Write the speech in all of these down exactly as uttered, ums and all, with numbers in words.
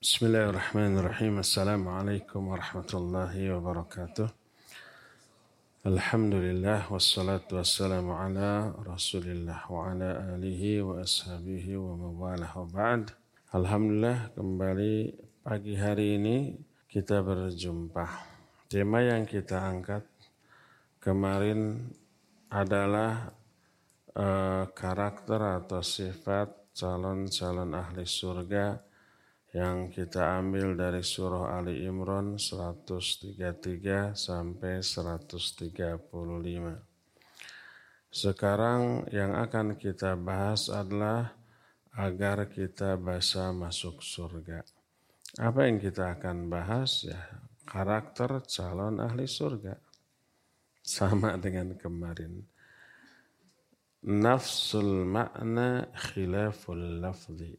Bismillahirrahmanirrahim. Assalamualaikum warahmatullahi wabarakatuh. Alhamdulillah wassalatu wassalamu ala rasulillah wa ala alihi wa ashabihi wa mawalah wa ba'd. Alhamdulillah, kembali pagi hari ini kita berjumpa. Tema yang kita angkat kemarin adalah uh, karakter atau sifat calon-calon ahli surga yang kita ambil dari surah Ali Imran seratus tiga puluh tiga sampai seratus tiga puluh lima. Sekarang yang akan kita bahas adalah agar kita bisa masuk surga. Apa yang kita akan bahas? Ya, karakter calon ahli surga. Sama dengan kemarin. Nafsul ma'na khilaful lafzi.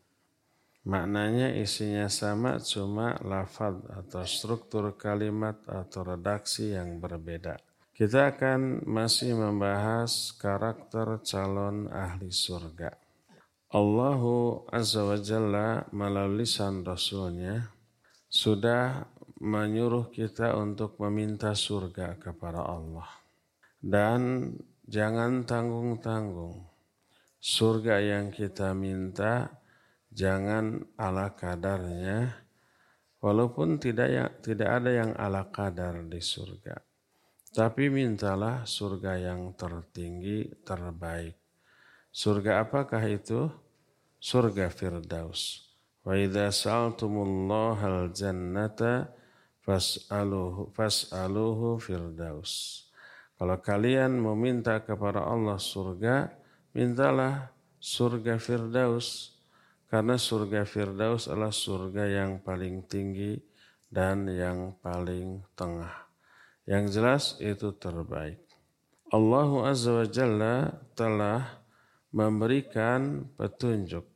Maknanya isinya sama, cuma lafaz atau struktur kalimat atau redaksi yang berbeda. Kita akan masih membahas karakter calon ahli surga. Allahu Azza wa Jalla melalui lisan Rasulnya sudah menyuruh kita untuk meminta surga kepada Allah. Dan jangan tanggung-tanggung, surga yang kita minta jangan ala kadarnya, walaupun tidak tidak ada yang ala kadar di surga. Tapi mintalah surga yang tertinggi, terbaik. Surga apakah itu? Surga Firdaus. Wa idza sa'altumullahal jannata fas'aluhu fas'aluhu Firdaus. Kalau kalian meminta kepada Allah surga, mintalah surga Firdaus. Karena surga Firdaus adalah surga yang paling tinggi dan yang paling tengah. Yang jelas itu terbaik. Allah Azza wa Jalla telah memberikan petunjuk.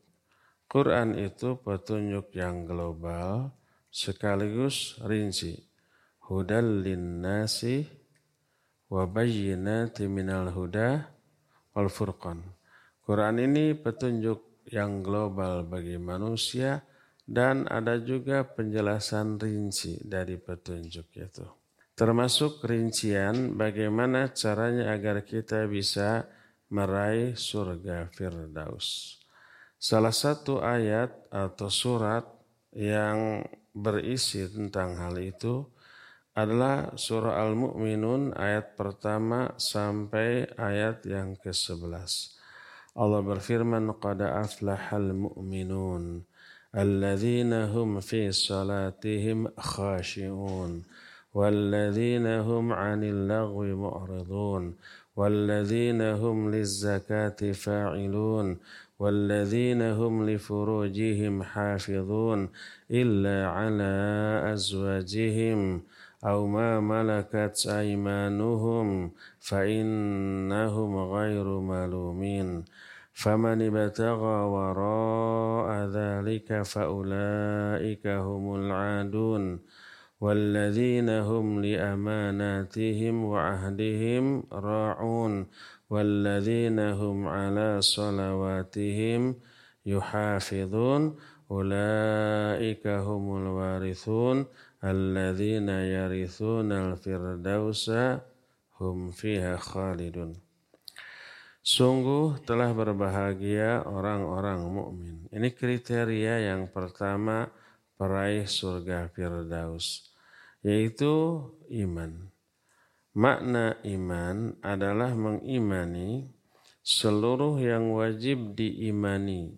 Quran itu petunjuk yang global sekaligus rinci. Hudal linnasi wa bayyinati minal huda wal furqan. Quran ini petunjuk yang global bagi manusia dan ada juga penjelasan rinci dari petunjuk itu. Termasuk rincian bagaimana caranya agar kita bisa meraih surga Firdaus. Salah satu ayat atau surat yang berisi tentang hal itu adalah surah Al-Mu'minun ayat pertama sampai ayat yang kesebelas. Allah berfirman, qad aflahal mu'minun alladzina hum fi salatihim khashi'un walladzina hum 'anil lagwi mu'ridun walladzina hum lizzakati fa'ilun walladzina hum li furujihim hafizun illa 'ala azwajihim aw ma malakat aymanuhum fa innahum ghairu malumin faman ibtagha wara'a dhalika fa ulaika humul 'adun walladzina hum li amanatihim wa ahdihim ra'un walladzina hum 'ala salawatihim yuhafizun ulaika humul warithun alladzina yarithunal firdausa hum fiha khalidun. Sungguh telah berbahagia orang-orang mukmin. Ini kriteria yang pertama peraih surga Firdaus, yaitu iman. Makna iman adalah mengimani seluruh yang wajib diimani,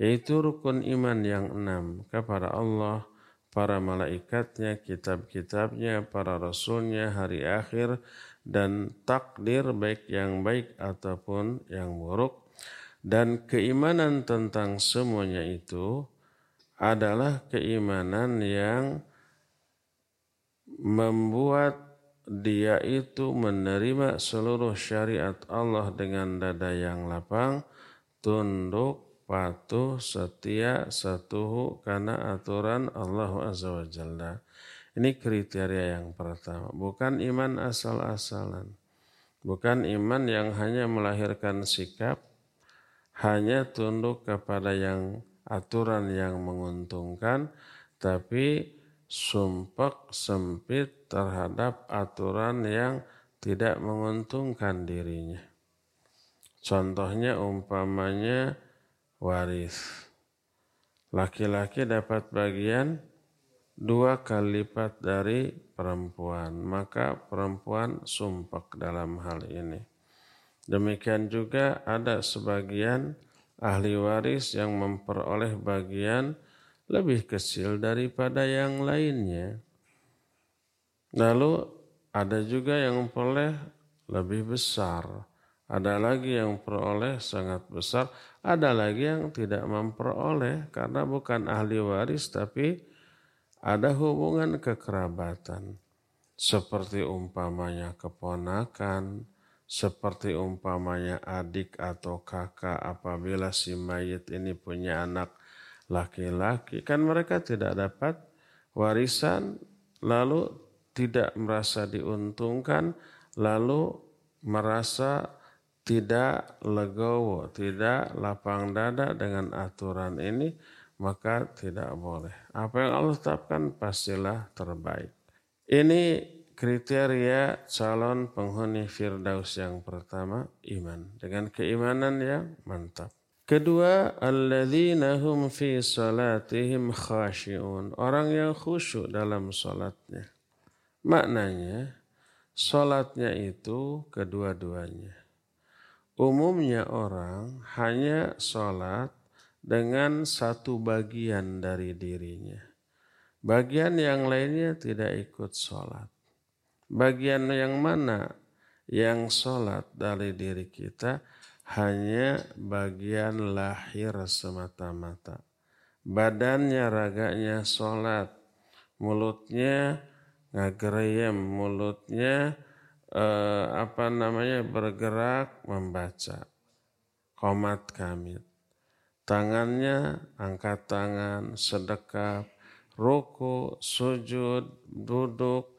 yaitu rukun iman yang enam kepada Allah, para malaikatnya, kitab-kitabnya, para rasulnya, hari akhir, dan takdir baik yang baik ataupun yang buruk. Dan keimanan tentang semuanya itu adalah keimanan yang membuat dia itu menerima seluruh syariat Allah dengan dada yang lapang, tunduk, patuh, setia, satuhu karena aturan Allah Azza wa Jalla. Ini kriteria yang pertama. Bukan iman asal-asalan. Bukan iman yang hanya melahirkan sikap, hanya tunduk kepada yang aturan yang menguntungkan, tapi sumpek sempit terhadap aturan yang tidak menguntungkan dirinya. Contohnya umpamanya waris. Laki-laki dapat bagian dua kali lipat dari perempuan, maka perempuan sumpek dalam hal ini. Demikian juga ada sebagian ahli waris yang memperoleh bagian lebih kecil daripada yang lainnya. Lalu ada juga yang memperoleh lebih besar. Ada lagi yang memperoleh sangat besar. Ada lagi yang tidak memperoleh karena bukan ahli waris tapi ada hubungan kekerabatan. Seperti umpamanya keponakan, seperti umpamanya adik atau kakak apabila si mayit ini punya anak laki-laki, kan mereka tidak dapat warisan, lalu tidak merasa diuntungkan, lalu merasa tidak legowo, tidak lapang dada dengan aturan ini, maka tidak boleh. Apa yang Allah tetapkan pastilah terbaik. Ini kriteria calon penghuni Firdaus yang pertama, iman. Dengan keimanan yang mantap. Kedua, alladzina hum fi salatihim khashi'un. Orang yang khusyuk dalam salatnya. Maknanya, salatnya itu kedua-duanya. Umumnya orang hanya salat dengan satu bagian dari dirinya. Bagian yang lainnya tidak ikut salat. Bagian yang mana yang salat dari diri kita hanya bagian lahir semata-mata. Badannya, raganya sholat. Mulutnya ngagereyem, mulutnya eh, apa namanya bergerak membaca. Qomat kamit. Tangannya angkat tangan, sedekap, ruku, sujud, duduk.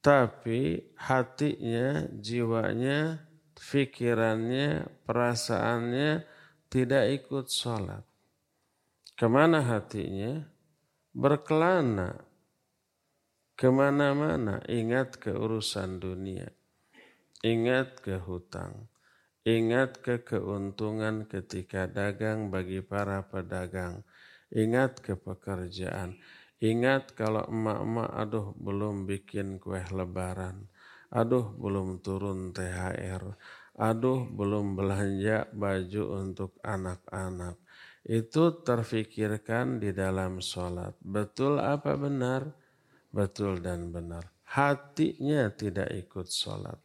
Tapi hatinya, jiwanya, fikirannya, perasaannya tidak ikut sholat. Kemana hatinya? Berkelana. Kemana-mana. Ingat ke urusan dunia. Ingat ke hutang. Ingat ke keuntungan ketika dagang bagi para pedagang. Ingat ke pekerjaan. Ingat kalau emak-emak aduh belum bikin kue lebaran. Aduh belum turun T H R, aduh belum belanja baju untuk anak-anak. Itu terfikirkan di dalam sholat. Betul apa benar? Betul dan benar. Hatinya tidak ikut sholat.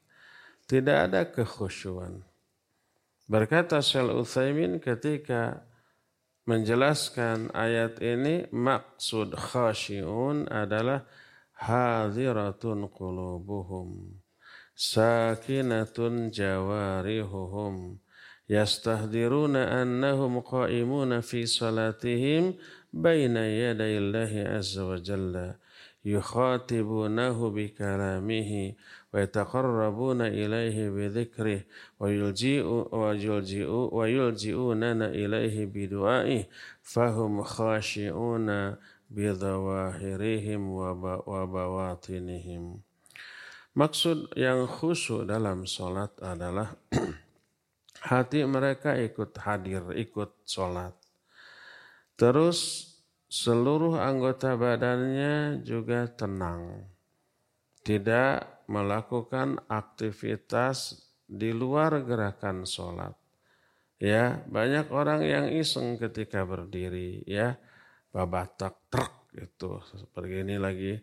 Tidak ada kekhusyuan. Berkata Syekh Utsaimin ketika menjelaskan ayat ini, maksud khasyi'un adalah hadiratun qulubuhum, sakinatun jawarihuhum, yastahdiruna annahum qaimuna fi salatihim baina yadayillahi azza wa jalla, yukhatibunahu bikalamihi wa yataqarrabuna ilaihi bidhikrihi wa yulji'u wa yulji'u wa yulji'unana ilaihi bidu'aihi fahum khashi'una bidawahirihim wa bawatinihim. Maksud yang khusyuk dalam sholat adalah hati mereka ikut hadir, ikut sholat. Terus seluruh anggota badannya juga tenang. Tidak melakukan aktivitas di luar gerakan sholat. Ya, banyak orang yang iseng ketika berdiri, ya. Babatak truk itu seperti ini lagi,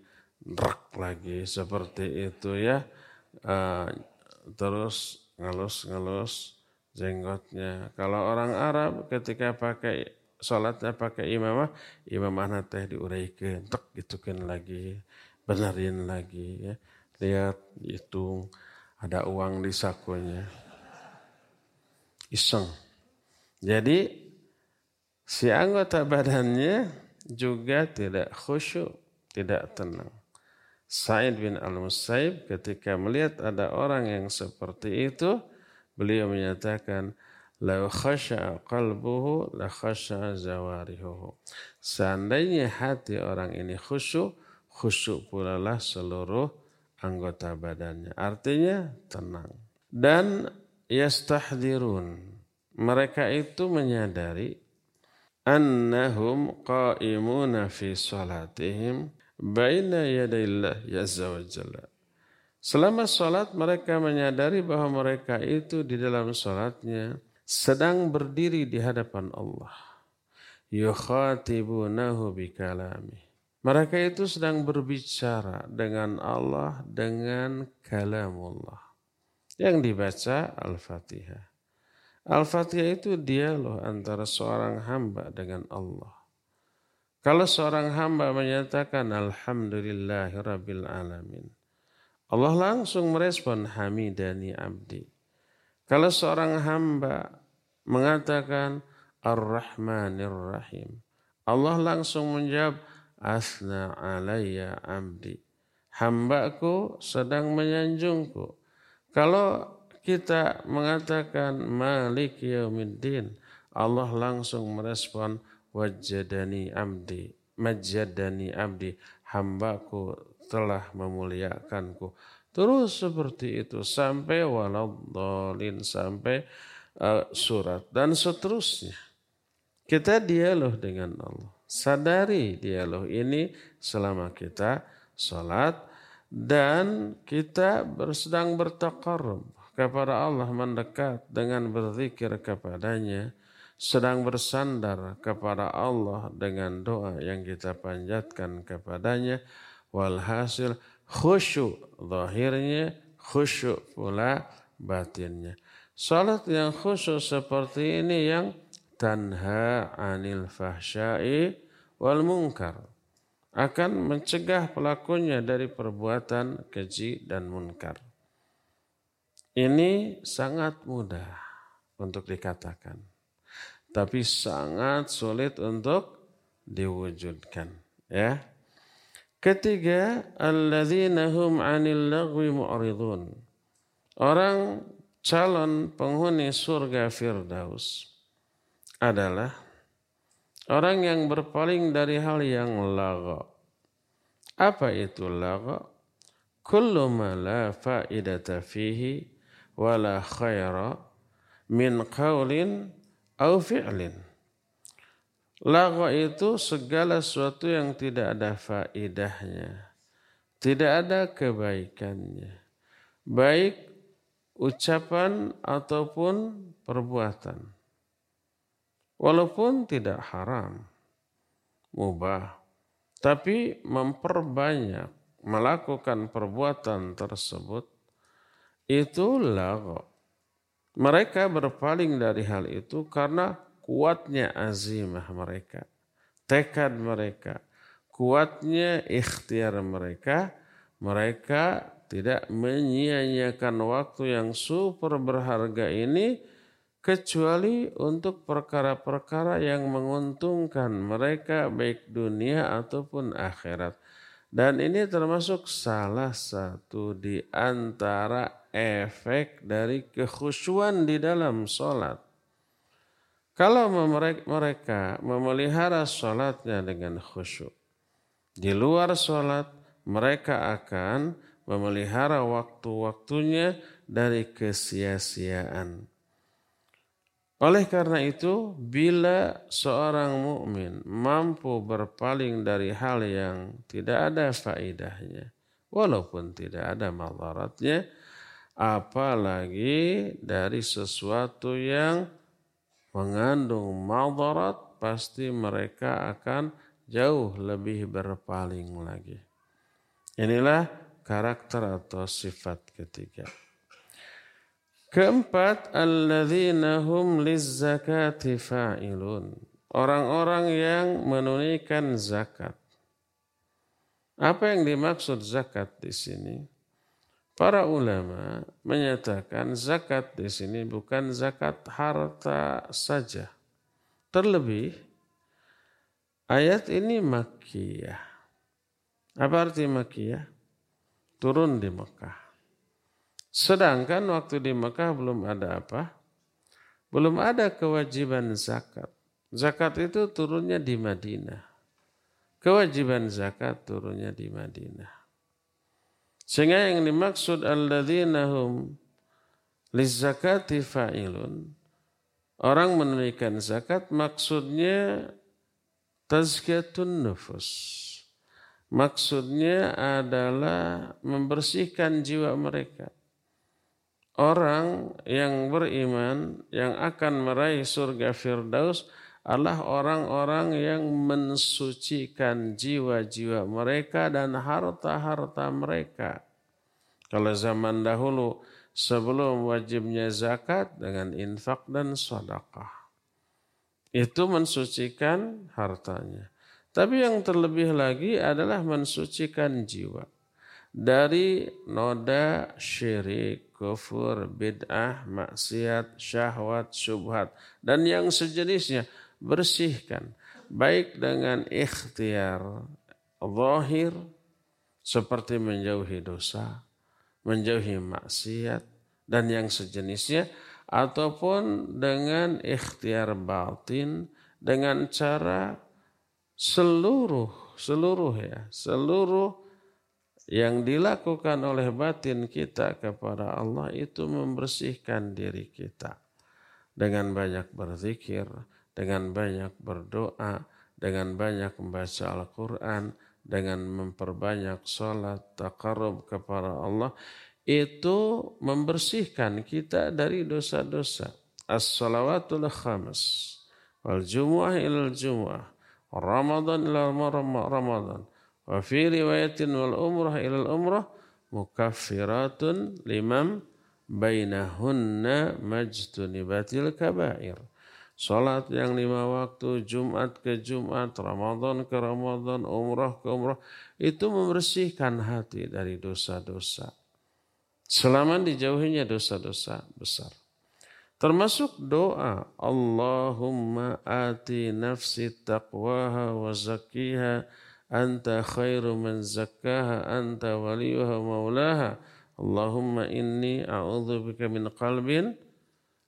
truk lagi seperti itu ya, uh, terus ngelus-ngelus jenggotnya. Kalau orang Arab ketika pakai sholatnya pakai imamah, imamahna teh diuraikan, truk gitukan lagi, benerin lagi ya, lihat dihitung ada uang di sakunya, iseng. Jadi si anggota badannya juga tidak khusyuk, tidak tenang. Sa'id bin al-Musaib ketika melihat ada orang yang seperti itu, beliau menyatakan, Lau khasya qalbuhu la khasya zawarihuhu. Seandainya hati orang ini khusyuk, khusyuk pula lah seluruh anggota badannya. Artinya tenang. Dan yastahdirun. Mereka itu menyadari annahum qaimuna fi salatihim baina yadayillahi azza wa jalla. Selama salat mereka menyadari bahwa mereka itu di dalam salatnya sedang berdiri di hadapan Allah. Yukhatibunahu bikalamih. Mereka itu sedang berbicara dengan Allah dengan kalamullah. Yang dibaca Al-Fatihah. Al-Fatihah itu dialog antara seorang hamba dengan Allah. Kalau seorang hamba menyatakan alhamdulillahirabbil alamin, Allah langsung merespon hamidani abdi. Kalau seorang hamba mengatakan Ar-Rahmanir Rahim, Allah langsung menjawab asna alayya abdi. Hambaku sedang menyanjungku. Kalau kita mengatakan Malik Yaumiddin, Allah langsung merespon wajadani abdi, majadani abdi, hambaku telah memuliakanku. Terus seperti itu sampai waladhdallin, sampai uh, surat dan seterusnya. Kita dialog dengan Allah. Sadari dialog ini selama kita salat dan kita sedang bertaqarrub kepada Allah, mendekat dengan berzikir kepadanya, sedang bersandar kepada Allah dengan doa yang kita panjatkan kepadanya. Walhasil khusyuk zahirnya, khusyuk pula batinnya. Salat yang khusyuk seperti ini yang tanha anil fahsyai wal munkar, akan mencegah pelakunya dari perbuatan keji dan munkar. Ini sangat mudah untuk dikatakan, tapi sangat sulit untuk diwujudkan, ya. Ketiga, alladzina hum 'anil lagwi mu'ridun. Orang calon penghuni surga Firdaus adalah orang yang berpaling dari hal yang lagha. Apa itu lagha? Kullu ma la fa'idata fihi wa la khaira min qawlin au fi'lin. Lagha itu segala sesuatu yang tidak ada faidahnya, tidak ada kebaikannya, baik ucapan ataupun perbuatan. Walaupun tidak haram, mubah, tapi memperbanyak melakukan perbuatan tersebut, itu lagha. Mereka berpaling dari hal itu karena kuatnya azimah mereka, tekad mereka, kuatnya ikhtiar mereka, mereka tidak menyia-nyiakan waktu yang super berharga ini kecuali untuk perkara-perkara yang menguntungkan mereka baik dunia ataupun akhirat. Dan ini termasuk salah satu di antara efek dari kekhusyuan di dalam sholat. Kalau mereka memelihara sholatnya dengan khusyuk, di luar sholat mereka akan memelihara waktu-waktunya dari kesia-siaan. Oleh karena itu, bila seorang mukmin mampu berpaling dari hal yang tidak ada faidahnya, walaupun tidak ada madaratnya, apalagi dari sesuatu yang mengandung madarat, pasti mereka akan jauh lebih berpaling lagi. Inilah karakter atau sifat ketiga. Keempat, alladzina hum lizzakati fa'ilun. Orang-orang yang menunaikan zakat. Apa yang dimaksud zakat di sini? Para ulama menyatakan zakat di sini bukan zakat harta saja. Terlebih, ayat ini makkiyah. Apa arti makkiyah? Turun di Mekah. Sedangkan waktu di Mekah belum ada apa? Belum ada kewajiban zakat. Zakat itu turunnya di Madinah. Kewajiban zakat turunnya di Madinah. Sehingga yang dimaksud alladzina hum lizzakati fa'ilun, orang menunaikan zakat maksudnya tazkiyatun nufus. Maksudnya adalah membersihkan jiwa mereka. Orang yang beriman, yang akan meraih surga Firdaus adalah orang-orang yang mensucikan jiwa-jiwa mereka dan harta-harta mereka. Kalau zaman dahulu sebelum wajibnya zakat dengan infak dan sedekah. Itu mensucikan hartanya. Tapi yang terlebih lagi adalah mensucikan jiwa dari noda syirik, kufur, bid'ah, maksiat, syahwat, syubhat, dan yang sejenisnya. Bersihkan baik dengan ikhtiar zahir seperti menjauhi dosa, menjauhi maksiat dan yang sejenisnya, ataupun dengan ikhtiar batin dengan cara seluruh seluruh ya seluruh yang dilakukan oleh batin kita kepada Allah itu membersihkan diri kita. Dengan banyak berzikir, dengan banyak berdoa, dengan banyak membaca Al-Quran, dengan memperbanyak sholat, taqarrub kepada Allah, itu membersihkan kita dari dosa-dosa. As-salawatul khamis, wal-jumu'ah ilal jumu'ah, Ramadan ilal Ramadan, wa fi riwayatin wal umrah ilal umrah mukaffiratun limam bainahunna majtunibatil kabair. Salat yang lima waktu, Jumat ke Jumat, Ramadan ke Ramadan, umrah ke umrah, itu membersihkan hati dari dosa-dosa. Selama dijauhinya dosa-dosa besar. Termasuk doa, Allahumma ati nafsi taqwaha wa zakkiha anta khairu man zakkaha anta waliyuha maulaha. Allahumma inni a'udhu bika min qalbin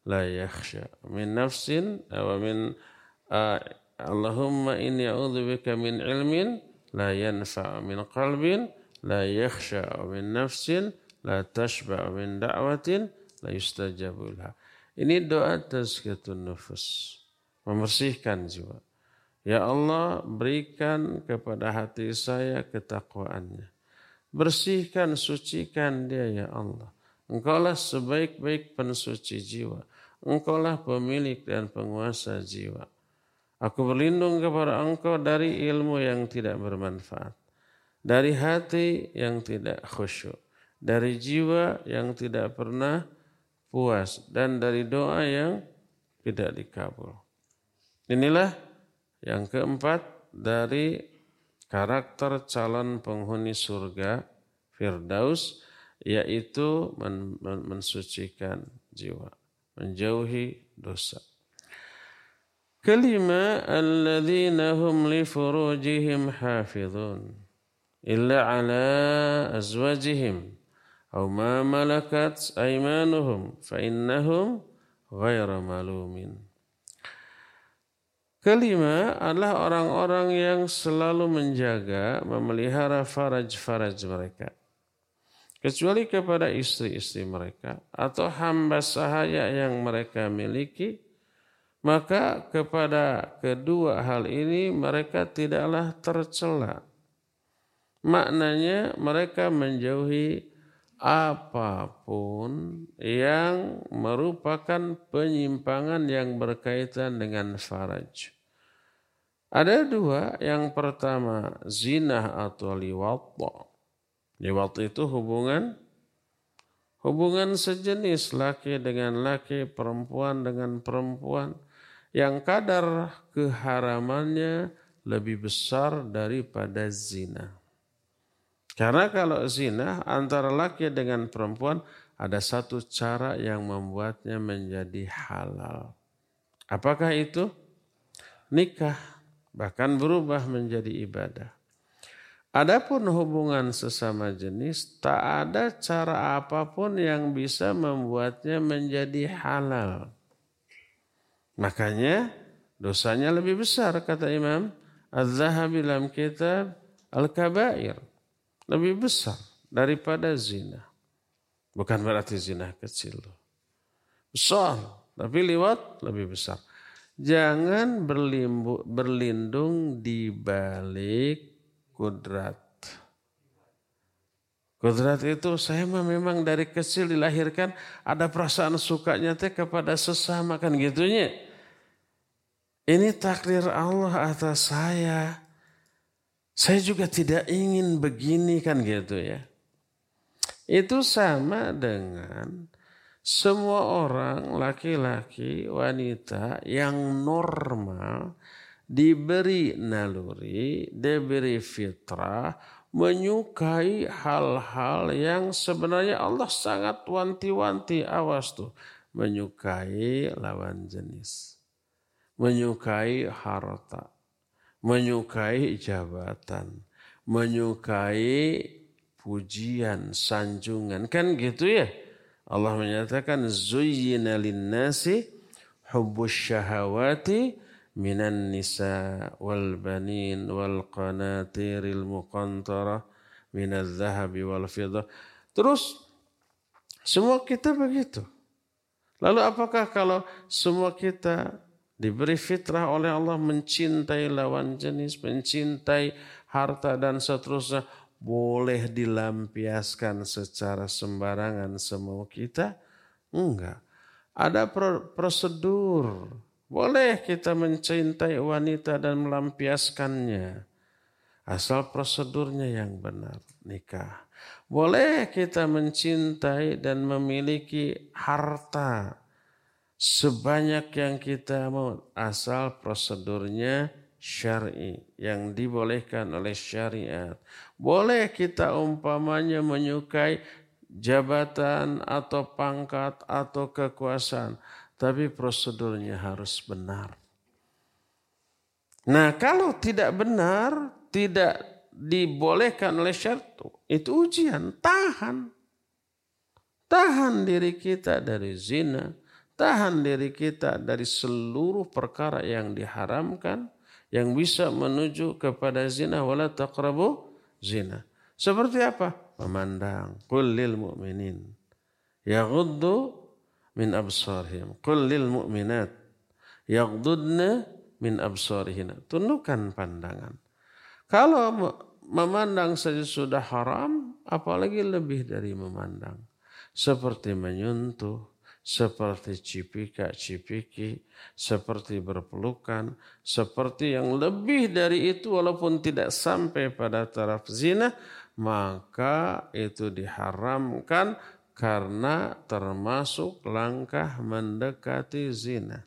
la yakhsha min nafsin aw min uh, Allahumma inni a'udhu bika min ilmin la yanfa min qalbin la yakhsha min nafsin la tashba min da'watin la yustajabu laha. Ini doa tazkiyatun nufus, membersihkan jiwa. Ya Allah, berikan kepada hati saya ketakwaannya. Bersihkan, sucikan dia ya Allah. Engkaulah sebaik-baik pensuci jiwa. Engkaulah pemilik dan penguasa jiwa. Aku berlindung kepada Engkau dari ilmu yang tidak bermanfaat. Dari hati yang tidak khusyuk. Dari jiwa yang tidak pernah puas. Dan dari doa yang tidak dikabul. Inilah yang keempat dari karakter calon penghuni surga Firdaus, yaitu men- men- mensucikan jiwa, menjauhi dosa. Kelima, alladzina hum li furujihim hafizun illa ala azwajihim aw ma malakat aymanuhum fa innahum ghairu malumin. Kelima adalah orang-orang yang selalu menjaga, memelihara faraj-faraj mereka. Kecuali kepada istri-istri mereka atau hamba sahaya yang mereka miliki, maka kepada kedua hal ini mereka tidaklah tercela. Maknanya mereka menjauhi apapun yang merupakan penyimpangan yang berkaitan dengan faraj. Ada dua, yang pertama zina atau liwat. Liwat itu hubungan hubungan sejenis, laki dengan laki, perempuan dengan perempuan, yang kadar keharamannya lebih besar daripada zina. Karena kalau zina antara laki dengan perempuan ada satu cara yang membuatnya menjadi halal. Apakah itu? Nikah, bahkan berubah menjadi ibadah. Adapun hubungan sesama jenis, tak ada cara apapun yang bisa membuatnya menjadi halal. Makanya dosanya lebih besar, kata Imam Az-Zahabi dalam kitab Al-Kabair. Lebih besar daripada zina. Bukan berarti zina kecil. Besar, tapi liwat lebih besar. Jangan berlimbu, berlindung di balik kudrat. Kudrat itu saya memang dari kecil dilahirkan ada perasaan sukanya teh kepada sesama kan gitunya. Ini takdir Allah atas saya. Saya juga tidak ingin begini kan gitu ya. Itu sama dengan semua orang, laki-laki, wanita yang normal diberi naluri, diberi fitrah, menyukai hal-hal yang sebenarnya Allah sangat wanti-wanti. Awas tuh, menyukai lawan jenis, menyukai harta, menyukai jabatan, menyukai pujian, sanjungan. Kan gitu ya. Allah menyatakan zuyyina linnasi hubbus syahawati minan nisa wal banin wal qanatiril muqantara minaz zahabi wal fiddah. Terus semua kita begitu. Lalu apakah kalau semua kita diberi fitrah oleh Allah mencintai lawan jenis, mencintai harta dan seterusnya, boleh dilampiaskan secara sembarangan semau kita? Enggak. Ada prosedur. Boleh kita mencintai wanita dan melampiaskannya. Asal prosedurnya yang benar, nikah. Boleh kita mencintai dan memiliki harta sebanyak yang kita mau. Asal prosedurnya syar'i yang dibolehkan oleh syariat. Boleh kita umpamanya menyukai jabatan atau pangkat atau kekuasaan, tapi prosedurnya harus benar. Nah, kalau tidak benar, tidak dibolehkan oleh syariat, itu ujian. Tahan. Tahan diri kita dari zina, tahan diri kita dari seluruh perkara yang diharamkan, yang bisa menuju kepada zina. Wala taqrabu zina. Seperti apa? Memandang. Qul lil mu'minin yaghuddu min absarihim. Qul lil mu'minat yaghuddna min absarihinna. Tundukkan pandangan. Kalau memandang saja sudah haram, apalagi lebih dari memandang. Seperti menyentuh, seperti cipika-cipiki, seperti berpelukan, seperti yang lebih dari itu walaupun tidak sampai pada taraf zina, maka itu diharamkan karena termasuk langkah mendekati zina.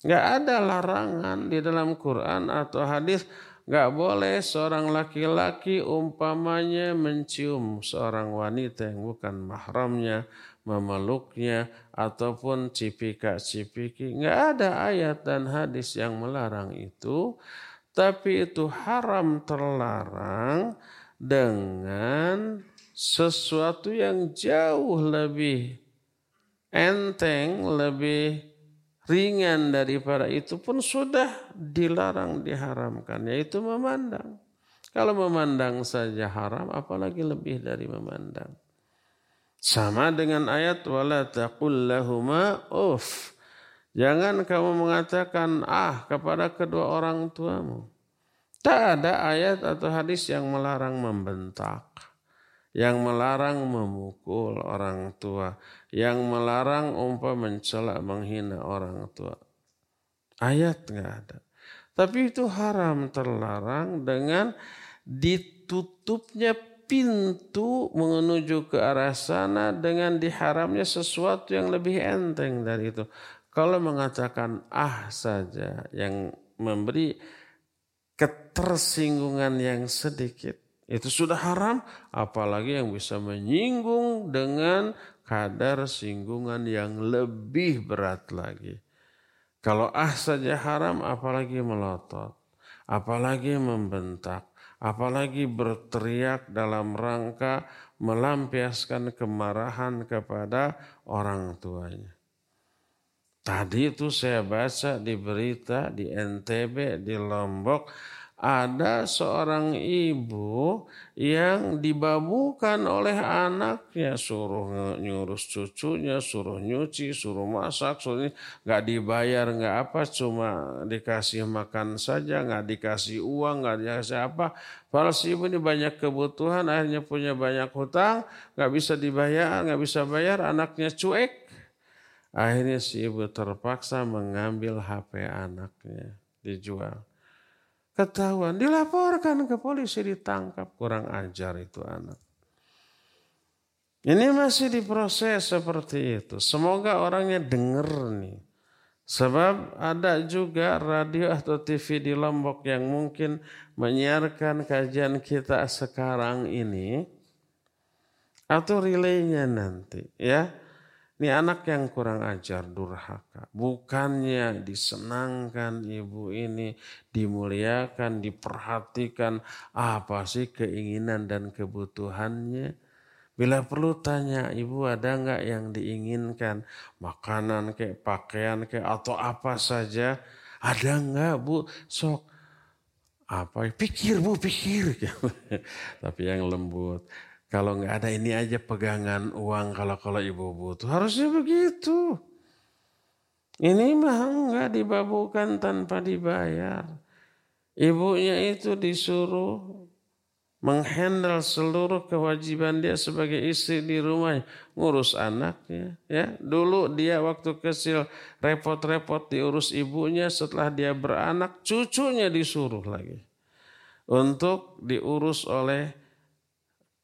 Nggak ada larangan di dalam Quran atau hadis, nggak boleh seorang laki-laki umpamanya mencium seorang wanita yang bukan mahramnya, memeluknya, ataupun cipika-cipiki. Nggak ada ayat dan hadis yang melarang itu, tapi itu haram terlarang dengan sesuatu yang jauh lebih enteng, lebih ringan daripada itu pun sudah dilarang, diharamkan, yaitu memandang. Kalau memandang saja haram, apalagi lebih dari memandang. Sama dengan ayat wala taqul lahuma uff. Jangan kamu mengatakan ah kepada kedua orang tuamu. Tak ada ayat atau hadis yang melarang membentak, yang melarang memukul orang tua, yang melarang umpama mencela, menghina orang tua. Ayat enggak ada. Tapi itu haram terlarang dengan ditutupnya pintu menuju ke arah sana dengan diharamnya sesuatu yang lebih enteng dari itu. Kalau mengatakan ah saja yang memberi ketersinggungan yang sedikit, itu sudah haram, apalagi yang bisa menyinggung dengan kadar singgungan yang lebih berat lagi. Kalau ah saja haram, apalagi melotot, apalagi membentak, apalagi berteriak dalam rangka melampiaskan kemarahan kepada orang tuanya. Tadi itu saya baca di berita di N T B, di Lombok, ada seorang ibu yang dibabukan oleh anaknya, suruh nyurus cucunya, suruh nyuci, suruh masak, suruh nggak dibayar, nggak apa, cuma dikasih makan saja, nggak dikasih uang, nggak dikasih apa. Padahal si ibu ini banyak kebutuhan, akhirnya punya banyak hutang, nggak bisa dibayar, nggak bisa bayar, anaknya cuek. Akhirnya si ibu terpaksa mengambil H P anaknya, dijual. Ketahuan, dilaporkan ke polisi, ditangkap. Kurang ajar itu anak. Ini masih diproses seperti itu. Semoga orangnya dengar nih. Sebab ada juga radio atau T V di Lombok yang mungkin menyiarkan kajian kita sekarang ini. Atau relaynya nanti ya. Ini anak yang kurang ajar, durhaka. Bukannya disenangkan ibu ini, dimuliakan, diperhatikan apa sih keinginan dan kebutuhannya. Bila perlu tanya, ibu ada enggak yang diinginkan? Makanan kayak pakaian kayak atau apa saja. Ada enggak bu? Sok. Apa? Pikir bu, pikir. Tapi yang lembut. Kalau nggak ada ini aja pegangan uang kalau kalau ibu butuh. Harusnya begitu. Ini mah nggak dibabukan tanpa dibayar. Ibunya itu disuruh menghandle seluruh kewajiban dia sebagai istri di rumah, ngurus anaknya. Ya, dulu dia waktu kecil repot-repot diurus ibunya, setelah dia beranak cucunya disuruh lagi untuk diurus oleh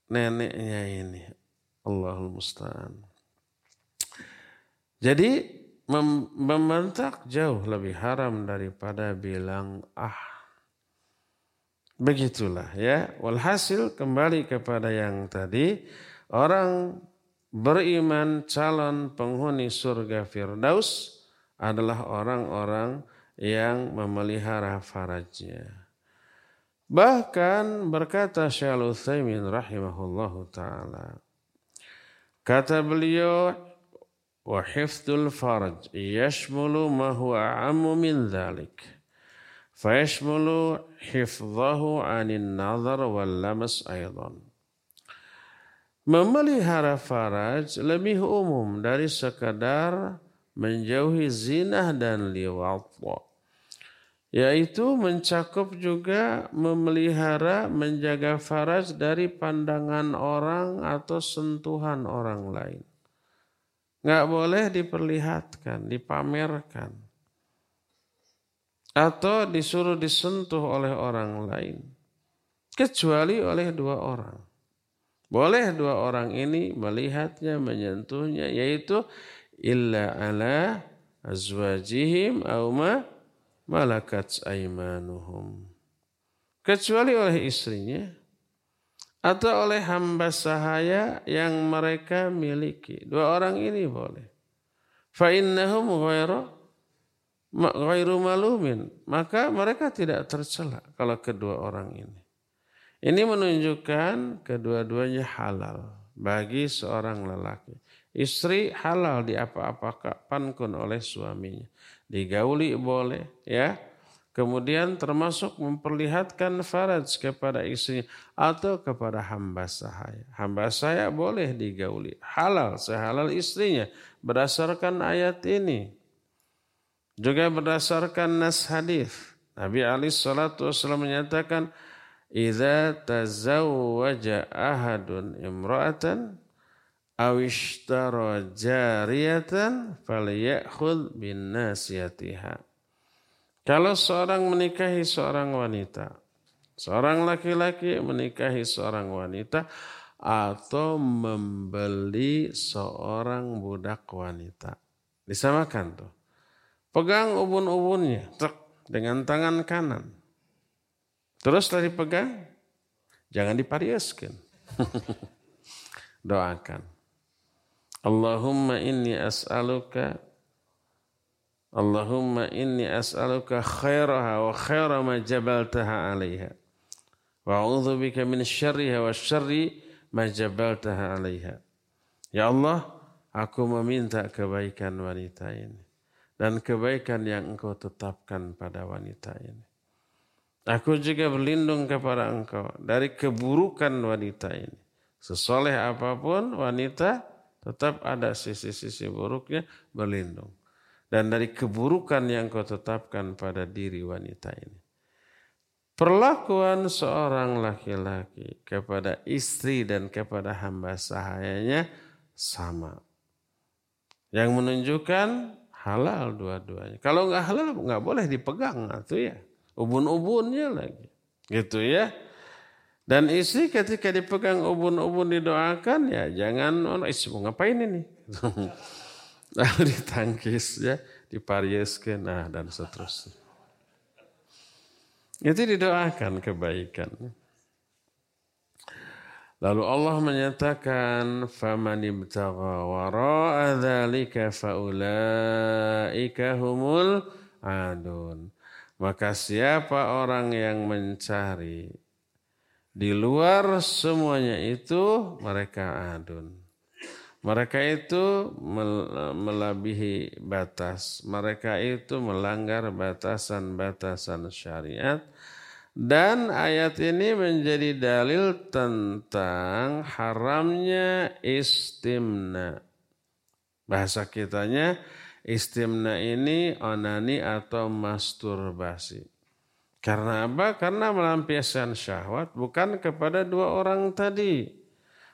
neneknya ini. Allahul musta'an. Jadi mem- membentak jauh lebih haram daripada bilang ah. Begitulah ya. Walhasil kembali kepada yang tadi. Orang beriman calon penghuni surga Firdaus adalah orang-orang yang memelihara farajnya. Bahkan berkata Syaikh Utsaimin rahimahullahu ta'ala. Kata beliau, wa hifdzul faraj yashmulu ma huwa a'ammu min dhalik. Fa yashmulu hifdhahu 'anil nazar wal lamas aidan. Memelihara faraj lebih umum dari sekadar menjauhi zina dan liwat. Yaitu mencakup juga memelihara, menjaga faraj dari pandangan orang atau sentuhan orang lain. Nggak boleh diperlihatkan, dipamerkan. Atau disuruh disentuh oleh orang lain. Kecuali oleh dua orang. Boleh dua orang ini melihatnya, menyentuhnya. Yaitu illa ala azwajihim awma malakat aimanuhum, kecuali oleh istrinya atau oleh hamba sahaya yang mereka miliki. Dua orang ini boleh. Fa innahum ghairu ghairu malumin, maka mereka tidak tercela kalau kedua orang ini. Ini menunjukkan kedua-duanya halal bagi seorang lelaki. Istri halal di apa-apakan pun oleh suaminya. Digauli boleh ya. Kemudian termasuk memperlihatkan faraj kepada istrinya atau kepada hamba sahaya. Hamba sahaya boleh digauli. Halal, sehalal istrinya. Berdasarkan ayat ini. Juga berdasarkan nas hadis. Nabi alaihi salatu wasallam menyatakan, "Idza tazawwaja ahadun imra'atan awishtara jariyatan falyakhudh bin nasiyatiha." Kalau seorang menikahi seorang wanita, seorang laki-laki menikahi seorang wanita atau membeli seorang budak wanita, disamakan tuh. Pegang ubun-ubunnya dengan tangan kanan. Terus dari pegang, jangan diparieskeun. Doakan. Allahumma inni as'aluka Allahumma inni as'aluka khairaha wa khaira ma jabaltaha 'alaiha wa a'udzu bika min syarriha wa syarri ma jabaltaha 'alaiha. Ya Allah, aku meminta kebaikan wanita ini dan kebaikan yang Engkau tetapkan pada wanita ini. Aku juga berlindung kepada Engkau dari keburukan wanita ini. Sesoleh apapun wanita, tetap ada sisi-sisi buruknya, berlindung. Dan dari keburukan yang Engkau tetapkan pada diri wanita ini. Perlakuan seorang laki-laki kepada istri dan kepada hamba sahayanya sama. Yang menunjukkan halal dua-duanya. Kalau nggak halal nggak boleh dipegang, itu ya. Ubun-ubunnya lagi, gitu ya. Dan istri ketika dipegang ubun-ubun didoakan, ya jangan istri ngapain ini? Lalu ditangkis ya, diparieskan, nah dan seterusnya. Itu didoakan kebaikan. Lalu Allah menyatakan, فَمَنِ ابْتَغَى وَرَاءَ ذَلِكَ فَأُولَٰئِكَ هُمُ الْعَادُونَ. Maka siapa orang yang mencari di luar semuanya itu, mereka adun. Mereka itu melabihi batas. Mereka itu melanggar batasan-batasan syariat. Dan ayat ini menjadi dalil tentang haramnya istimna. Bahasa kitanya, istimna ini onani atau masturbasi. Karena apa? Karena melampiaskan syahwat bukan kepada dua orang tadi.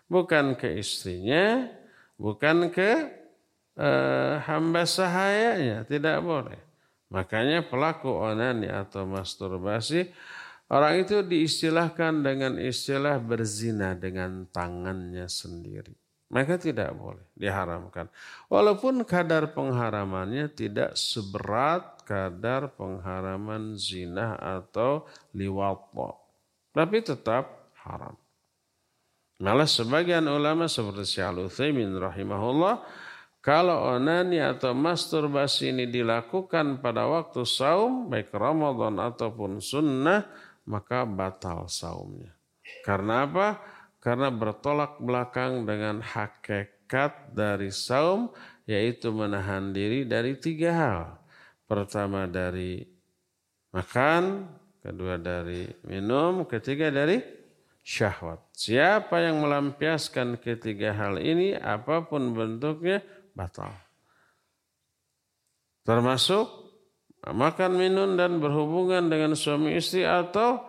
Bukan ke istrinya, bukan ke e, hamba sahayanya, tidak boleh. Makanya pelaku onani atau masturbasi, orang itu diistilahkan dengan istilah berzina dengan tangannya sendiri. Maka tidak boleh, diharamkan. Walaupun kadar pengharamannya tidak seberat kadar pengharaman zina atau liwatwa. Tapi tetap haram. Malah sebagian ulama seperti Syekh Al-Utsaimin rahimahullah, kalau onani atau masturbasi ini dilakukan pada waktu saum, baik Ramadan ataupun sunnah, maka batal saumnya. Karena apa? Karena bertolak belakang dengan hakikat dari saum, yaitu menahan diri dari tiga hal. Pertama dari makan, kedua dari minum, ketiga dari syahwat. Siapa yang melampiaskan ketiga hal ini, apapun bentuknya, batal. Termasuk makan, minum, dan berhubungan dengan suami istri atau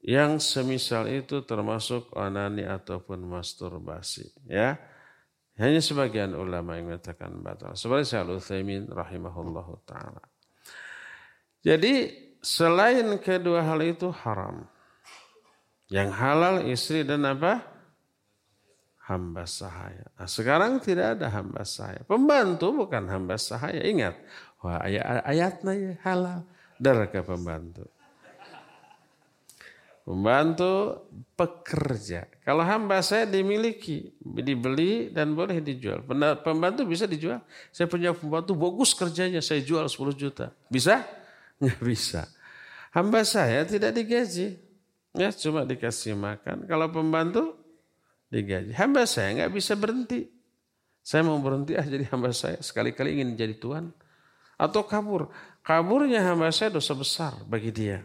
yang semisal itu, termasuk onani ataupun masturbasi. Ya, hanya sebagian ulama yang mengatakan batal. Seperti Syekh Al-Utsaimin rahimahullahu ta'ala. Jadi selain kedua hal itu haram. Yang halal istri dan apa? Hamba sahaya. Nah, sekarang tidak ada hamba sahaya. Pembantu bukan hamba sahaya. Ingat, wah ayat ayatnya halal. Dar ke pembantu. Pembantu pekerja. Kalau hamba saya dimiliki, dibeli dan boleh dijual. Pembantu bisa dijual. Saya punya pembantu bagus kerjanya, saya jual sepuluh juta. Bisa? Nggak bisa. Hamba saya tidak digaji. Ya cuma dikasih makan. Kalau pembantu digaji. Hamba saya nggak bisa berhenti. Saya mau berhenti ah jadi hamba saya. Sekali-kali ingin jadi tuan. Atau kabur. Kaburnya hamba saya dosa besar bagi dia.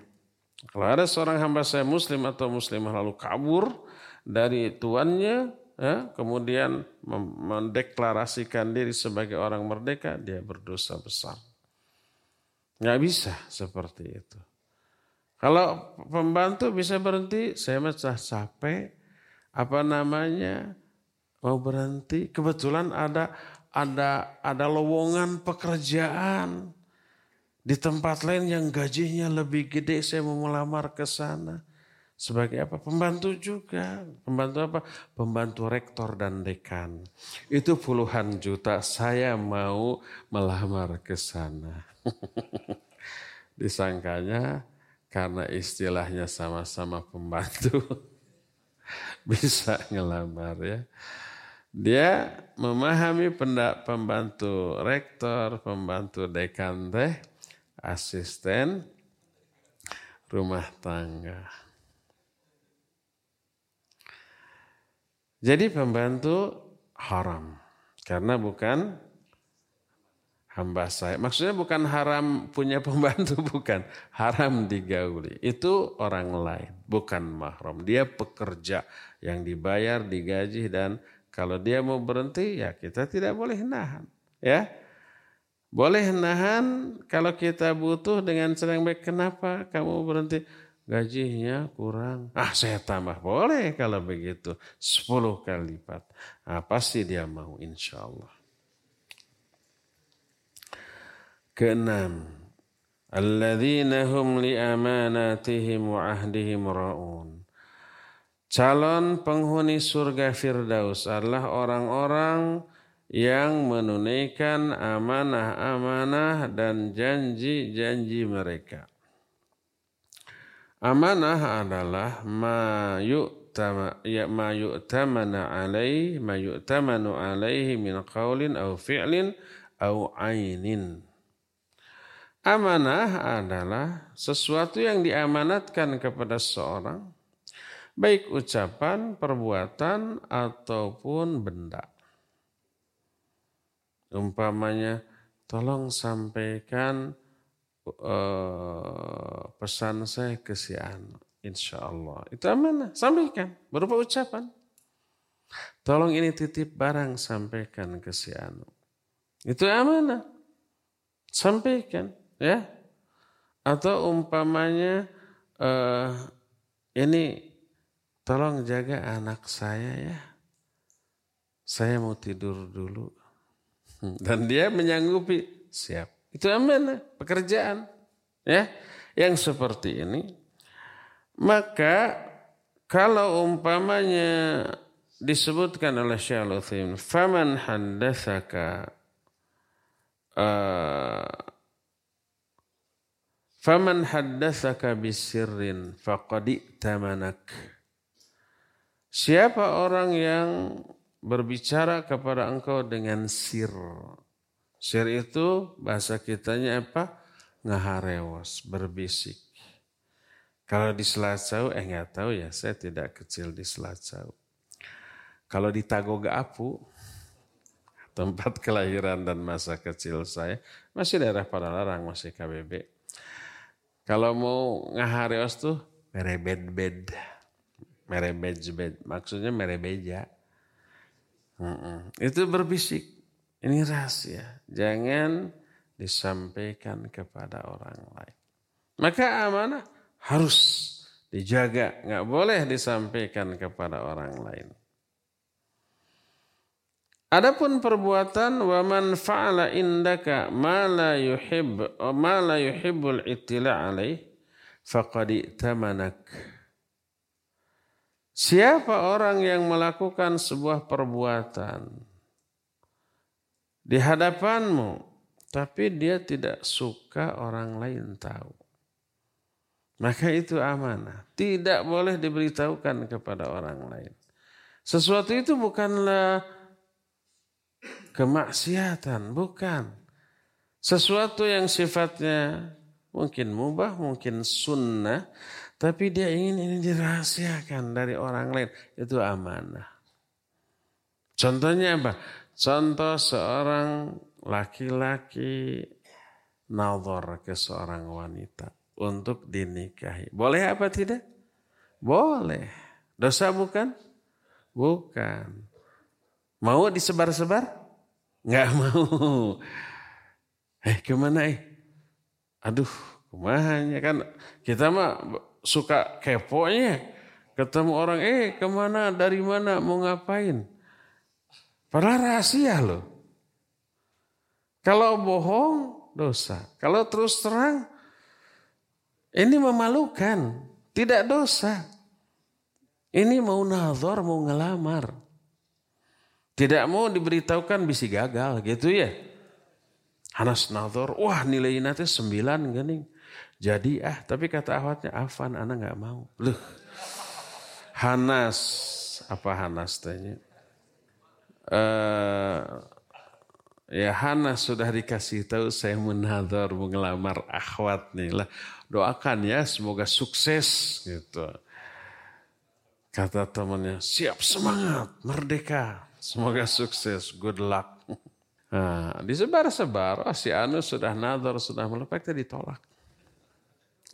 Kalau ada seorang hamba saya muslim atau muslimah lalu kabur dari tuannya. Ya, kemudian mendeklarasikan diri sebagai orang merdeka. Dia berdosa besar. Nggak bisa seperti itu. Kalau pembantu bisa berhenti, saya sudah capek, apa namanya, mau berhenti. Kebetulan ada ada ada lowongan pekerjaan di tempat lain yang gajinya lebih gede, saya mau melamar ke sana. Sebagai apa? Pembantu juga. Pembantu apa? Pembantu rektor dan dekan. Itu puluhan juta, saya mau melamar ke sana. Disangkanya, karena istilahnya sama-sama pembantu, bisa ngelamar ya. Dia memahami pendak, pembantu rektor, pembantu dekan teh, asisten rumah tangga. Jadi pembantu haram, karena bukan hamba saya. Maksudnya bukan haram punya pembantu, bukan. Haram digauli. Itu orang lain, bukan mahram. Dia pekerja yang dibayar, digaji, dan kalau dia mau berhenti, ya kita tidak boleh nahan. Ya, boleh nahan kalau kita butuh dengan senang baik. Kenapa kamu berhenti? Gajinya kurang. Ah, saya tambah. Boleh kalau begitu. Sepuluh kali lipat. Ah, pasti dia mau, insya Allah. Keenam. Alladzina hum li amanatihim wa ahdihim ra'un. Calon penghuni surga Firdaus adalah orang-orang yang menunaikan amanah-amanah dan janji-janji mereka. Amanah adalah ma yu'tama ya ma yu'tamana alaihi ma yu'tamanu alaihi min qaulin aw fi'lin aw ainin. Amanah adalah sesuatu yang diamanatkan kepada seseorang, baik ucapan, perbuatan ataupun benda. Umpamanya, tolong sampaikan Uh, pesan saya ke si Anu, insya Allah. Itu amanah, sampaikan berupa ucapan. Tolong ini titip barang, sampaikan ke si Anu. Itu amanah, sampaikan, ya. Atau umpamanya uh, ini tolong jaga anak saya ya. Saya mau tidur dulu. Dan dia menyanggupi, siap. Itu amanah, pekerjaan, ya, yang seperti ini. Maka kalau umpamanya disebutkan oleh Syekh Al-Utsaimin, faman haddatsaka uh, faman haddatsaka bisirrin faqad i'tamanak. Siapa orang yang berbicara kepada engkau dengan sir? Sir itu bahasa kitanya apa? Ngaharewas, berbisik. Kalau di Selacau, eh nggak tahu ya, saya tidak kecil di Selacau. Kalau di Tagoga Apu, tempat kelahiran dan masa kecil saya, masih daerah Padalarang, masih K B B. Kalau mau ngaharewas tuh merebed-bed, merebed-bed, maksudnya merebeja. Mm-mm. Itu berbisik. Ini rahasia, jangan disampaikan kepada orang lain. Maka amanah harus dijaga, nggak boleh disampaikan kepada orang lain. Adapun perbuatan wa man fa'ala indaka ma la yuhib ma la yuhibbul ittila' alaih faqad tamanak. Siapa orang yang melakukan sebuah perbuatan di hadapanmu, tapi dia tidak suka orang lain tahu, maka itu amanah. Tidak boleh diberitahukan kepada orang lain. Sesuatu itu bukanlah kemaksiatan, bukan. Sesuatu yang sifatnya mungkin mubah, mungkin sunnah, tapi dia ingin ini dirahasiakan dari orang lain, itu amanah. Contohnya apa? Contoh seorang laki-laki nazar ke seorang wanita untuk dinikahi. Boleh apa tidak? Boleh. Dosa bukan? Bukan. Mau disebar-sebar? Nggak mau. Eh kemana eh? Aduh kemahanya kan. Kita mah suka keponya. Ketemu orang eh kemana, dari mana, mau ngapain? Padahal rahasia loh. Kalau bohong, dosa. Kalau terus terang, ini memalukan. Tidak dosa. Ini mau nazar, mau ngelamar. Tidak mau diberitahukan bisa gagal gitu ya. Hanas nazar, wah nilai nanti sembilan gening. Jadi ah, tapi kata ahwatnya, afan, ana gak mau. Loh. Hanas, apa hanas tanya? Uh, ya Hana sudah dikasih tahu saya menazar, mengelamar akhwat nih lah, doakan ya semoga sukses gitu. Kata temannya, siap, semangat, merdeka, semoga sukses, good luck. Nah, disebar-sebar, oh, si Anu sudah nazar, sudah melepek, dia ditolak.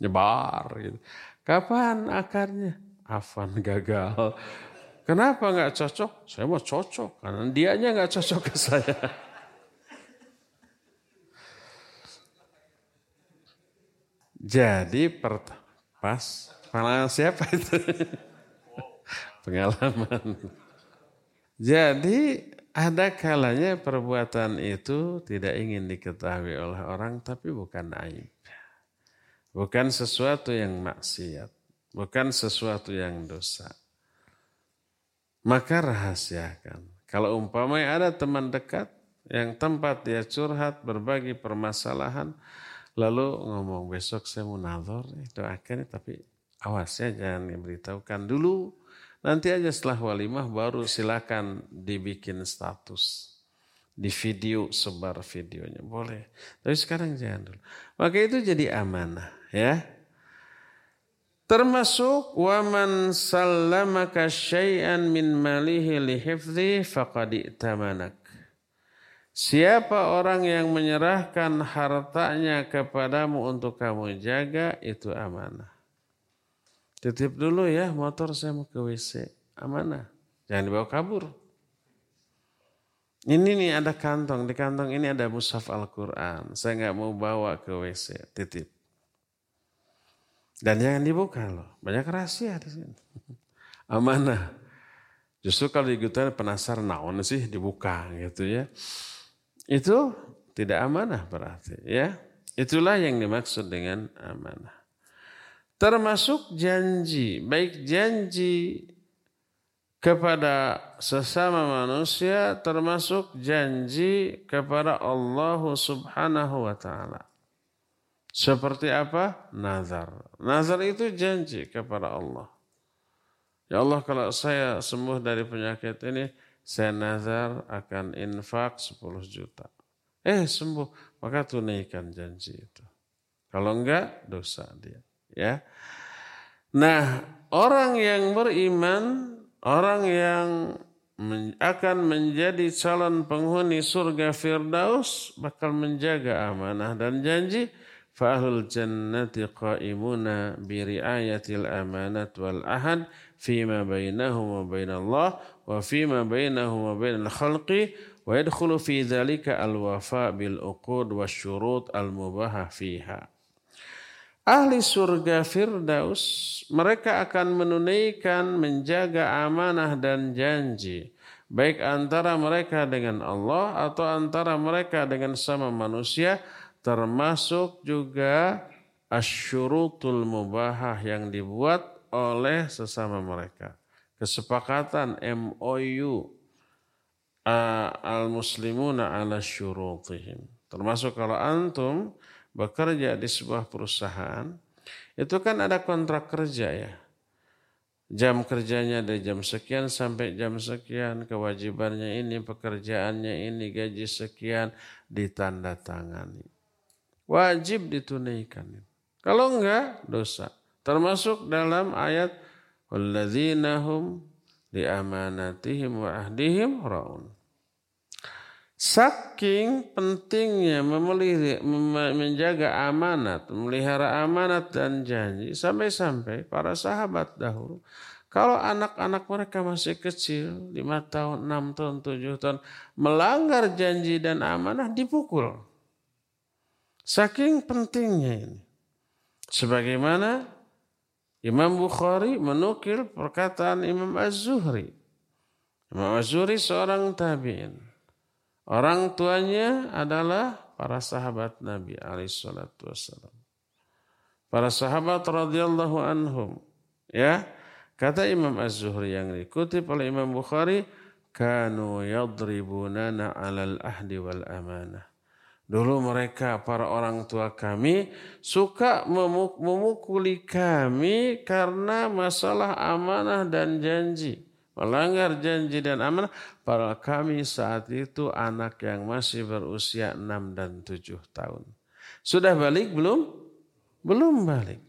Nyebar. Gitu. Kapan akarnya? Afan gagal. Kenapa gak cocok? Saya mau cocok, karena dianya gak cocok ke saya. Jadi per, pas, pengalaman siapa itu? Pengalaman. Jadi ada kalanya perbuatan itu tidak ingin diketahui oleh orang, tapi bukan aib. Bukan sesuatu yang maksiat. Bukan sesuatu yang dosa. Maka rahasiakan. Kalau umpamanya ada teman dekat yang tempat dia curhat, berbagi permasalahan, lalu ngomong, besok saya mau nazar, doakan, tapi awasnya jangan diberitahukan dulu. Nanti aja setelah walimah baru silakan dibikin status. Di video, sebar videonya. Boleh. Tapi sekarang jangan dulu. Maka itu jadi amanah. Ya. Termasuk waman sallamaka syai'an min malihi lihifdhi faqad i'tamanak. Siapa orang yang menyerahkan hartanya kepadamu untuk kamu jaga, itu amanah. Titip dulu ya motor saya mau ke W C. Amanah. Jangan dibawa kabur. Ini nih ada kantong. Di kantong ini ada mushaf Al-Quran. Saya gak mau bawa ke W C. Titip. Dan jangan dibuka loh. Banyak rahasia di sini. Amanah. Justru kalau digituin penasaran naon sih dibuka gitu ya. Itu tidak amanah berarti ya. Itulah yang dimaksud dengan amanah. Termasuk janji, baik janji kepada sesama manusia, termasuk janji kepada Allah Subhanahu wa Ta'ala. Seperti apa? Nazar. Nazar itu janji kepada Allah. Ya Allah, kalau saya sembuh dari penyakit ini, saya nazar akan infak sepuluh juta. Eh sembuh, maka tunaikan janji itu. Kalau enggak, dosa dia. Ya, nah orang yang beriman, orang yang men- akan menjadi calon penghuni surga Firdaus bakal menjaga amanah dan janji. Fa'ahlul jannati qa'imuna biri'ayatil amanat wal ahad fima bainahum wa bainallah wa fima bainahum wa bainal khalqi wa yadkhulu fi dhalika al-wafa' bil-uqud wa syurut al-mubahah fiha. Ahli surga Firdaus, mereka akan menunaikan, menjaga amanah dan janji. Baik antara mereka dengan Allah atau antara mereka dengan sama manusia, termasuk juga asyurutul mubahah yang dibuat oleh sesama mereka. Kesepakatan M O U, al-muslimuna ala syurutihim. Termasuk kalau antum bekerja di sebuah perusahaan, itu kan ada kontrak kerja ya. Jam kerjanya dari jam sekian sampai jam sekian, kewajibannya ini, pekerjaannya ini, gaji sekian, ditandatangani. Wajib ditunaikan. Kalau enggak, dosa. Termasuk dalam ayat, وَالَّذِينَ هُمْ لِأَمَانَتِهِمْ وَعَهْدِهِمْ رَاعُونَ. Saking pentingnya memelihara, menjaga amanat, memelihara amanat dan janji, sampai-sampai para sahabat dahulu, kalau anak-anak mereka masih kecil, lima tahun, enam tahun, tujuh tahun, melanggar janji dan amanah, dipukul. Saking pentingnya ini. Sebagaimana Imam Bukhari menukil perkataan Imam Az-Zuhri. Imam Az-Zuhri seorang tabi'in. Orang tuanya adalah para sahabat Nabi alaihi salatu wasallam. Para sahabat radhiyallahu anhum. Ya, kata Imam Az-Zuhri yang dikutip oleh Imam Bukhari, kanu yadribunana 'alal ahdi wal amanah. Dulu mereka para orang tua kami suka memukuli kami karena masalah amanah dan janji. Melanggar janji dan amanah, padahal kami saat itu anak yang masih berusia enam dan tujuh tahun. Sudah balik belum? Belum balik.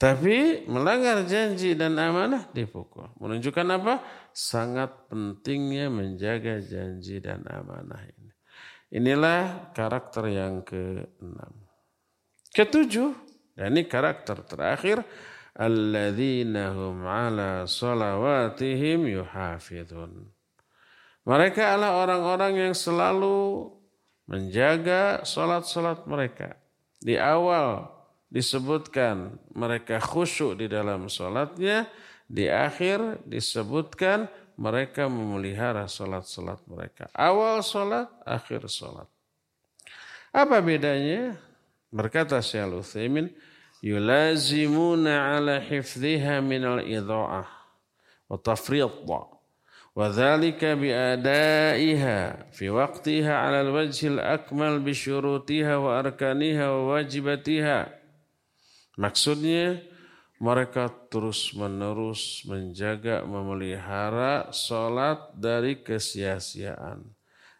Tapi melanggar janji dan amanah dipukul. Menunjukkan apa? Sangat pentingnya menjaga janji dan amanah ini. Inilah karakter yang keenam. Ketujuh, ini karakter terakhir, alladzina hum ala shalawatihim yuhafizun. Mereka adalah orang-orang yang selalu menjaga salat-salat mereka. Di awal disebutkan mereka khusyuk di dalam salatnya, di akhir disebutkan mereka memelihara salat-salat mereka. Awal salat, akhir salat. Apa bedanya? Berkata Syaikh Al-Utsaimin, yulazimuna ala hifdhiha minal idha'ah wa tafridha wa dhalika bi adaiha fi waqtiha ala al-wajhil akmal bi syurutiha wa arkaniha wa wajibatiha. Maksudnya, mereka terus-menerus menjaga, memelihara sholat dari kesia-siaan,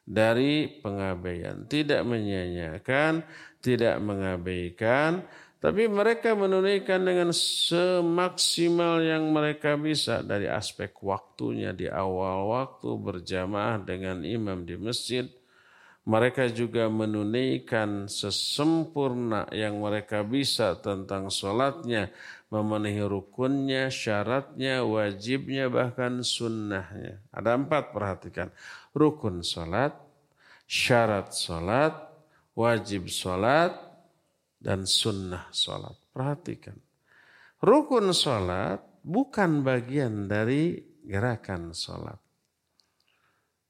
dari pengabaian. Tidak menyia-nyiakan, tidak mengabaikan, tapi mereka menunaikan dengan semaksimal yang mereka bisa dari aspek waktunya, di awal waktu berjamaah dengan imam di masjid. Mereka juga menunaikan sesempurna yang mereka bisa tentang sholatnya, memenuhi rukunnya, syaratnya, wajibnya, bahkan sunnahnya. Ada empat, perhatikan. Rukun sholat, syarat sholat, wajib sholat, dan sunnah sholat. Perhatikan. Rukun sholat bukan bagian dari gerakan sholat.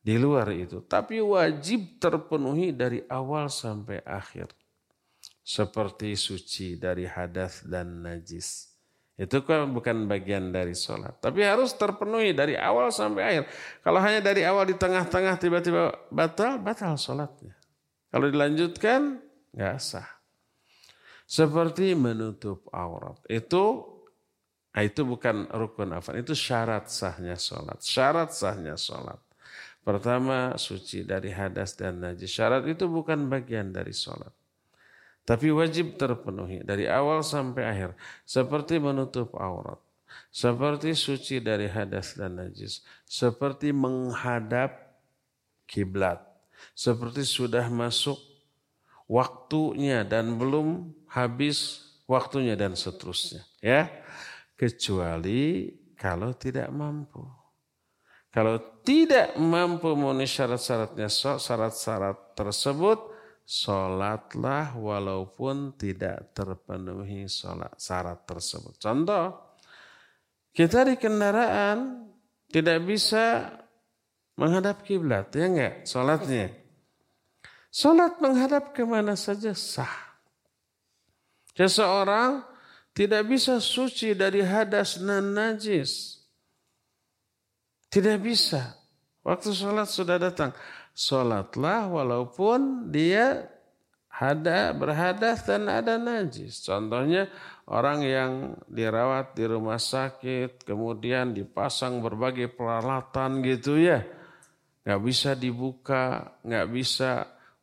Di luar itu. Tapi wajib terpenuhi dari awal sampai akhir. Seperti suci dari hadas dan najis. Itu kan bukan bagian dari sholat. Tapi harus terpenuhi dari awal sampai akhir. Kalau hanya dari awal di tengah-tengah tiba-tiba batal, batal sholatnya. Kalau dilanjutkan, nggak sah. Seperti menutup aurat. Itu itu bukan rukun afan. Itu syarat sahnya sholat. Syarat sahnya sholat. Pertama, suci dari hadas dan najis. Syarat itu bukan bagian dari sholat. Tapi wajib terpenuhi dari awal sampai akhir. Seperti menutup aurat. Seperti suci dari hadas dan najis. Seperti menghadap kiblat. Seperti sudah masuk waktunya dan belum habis waktunya dan seterusnya. Ya, kecuali kalau tidak mampu. Kalau tidak mampu memenuhi syarat-syaratnya, syarat-syarat tersebut, sholatlah walaupun tidak terpenuhi sholat, syarat tersebut. Contoh, kita di kendaraan tidak bisa menghadap kiblat, ya enggak? Sholatnya, sholat menghadap kemana saja sah. Seseorang tidak bisa suci dari hadas dan najis. Tidak bisa. Waktu sholat sudah datang. Sholatlah walaupun dia ada berhadas dan ada najis. Contohnya orang yang dirawat di rumah sakit, kemudian dipasang berbagai peralatan gitu ya. Nggak bisa dibuka, nggak bisa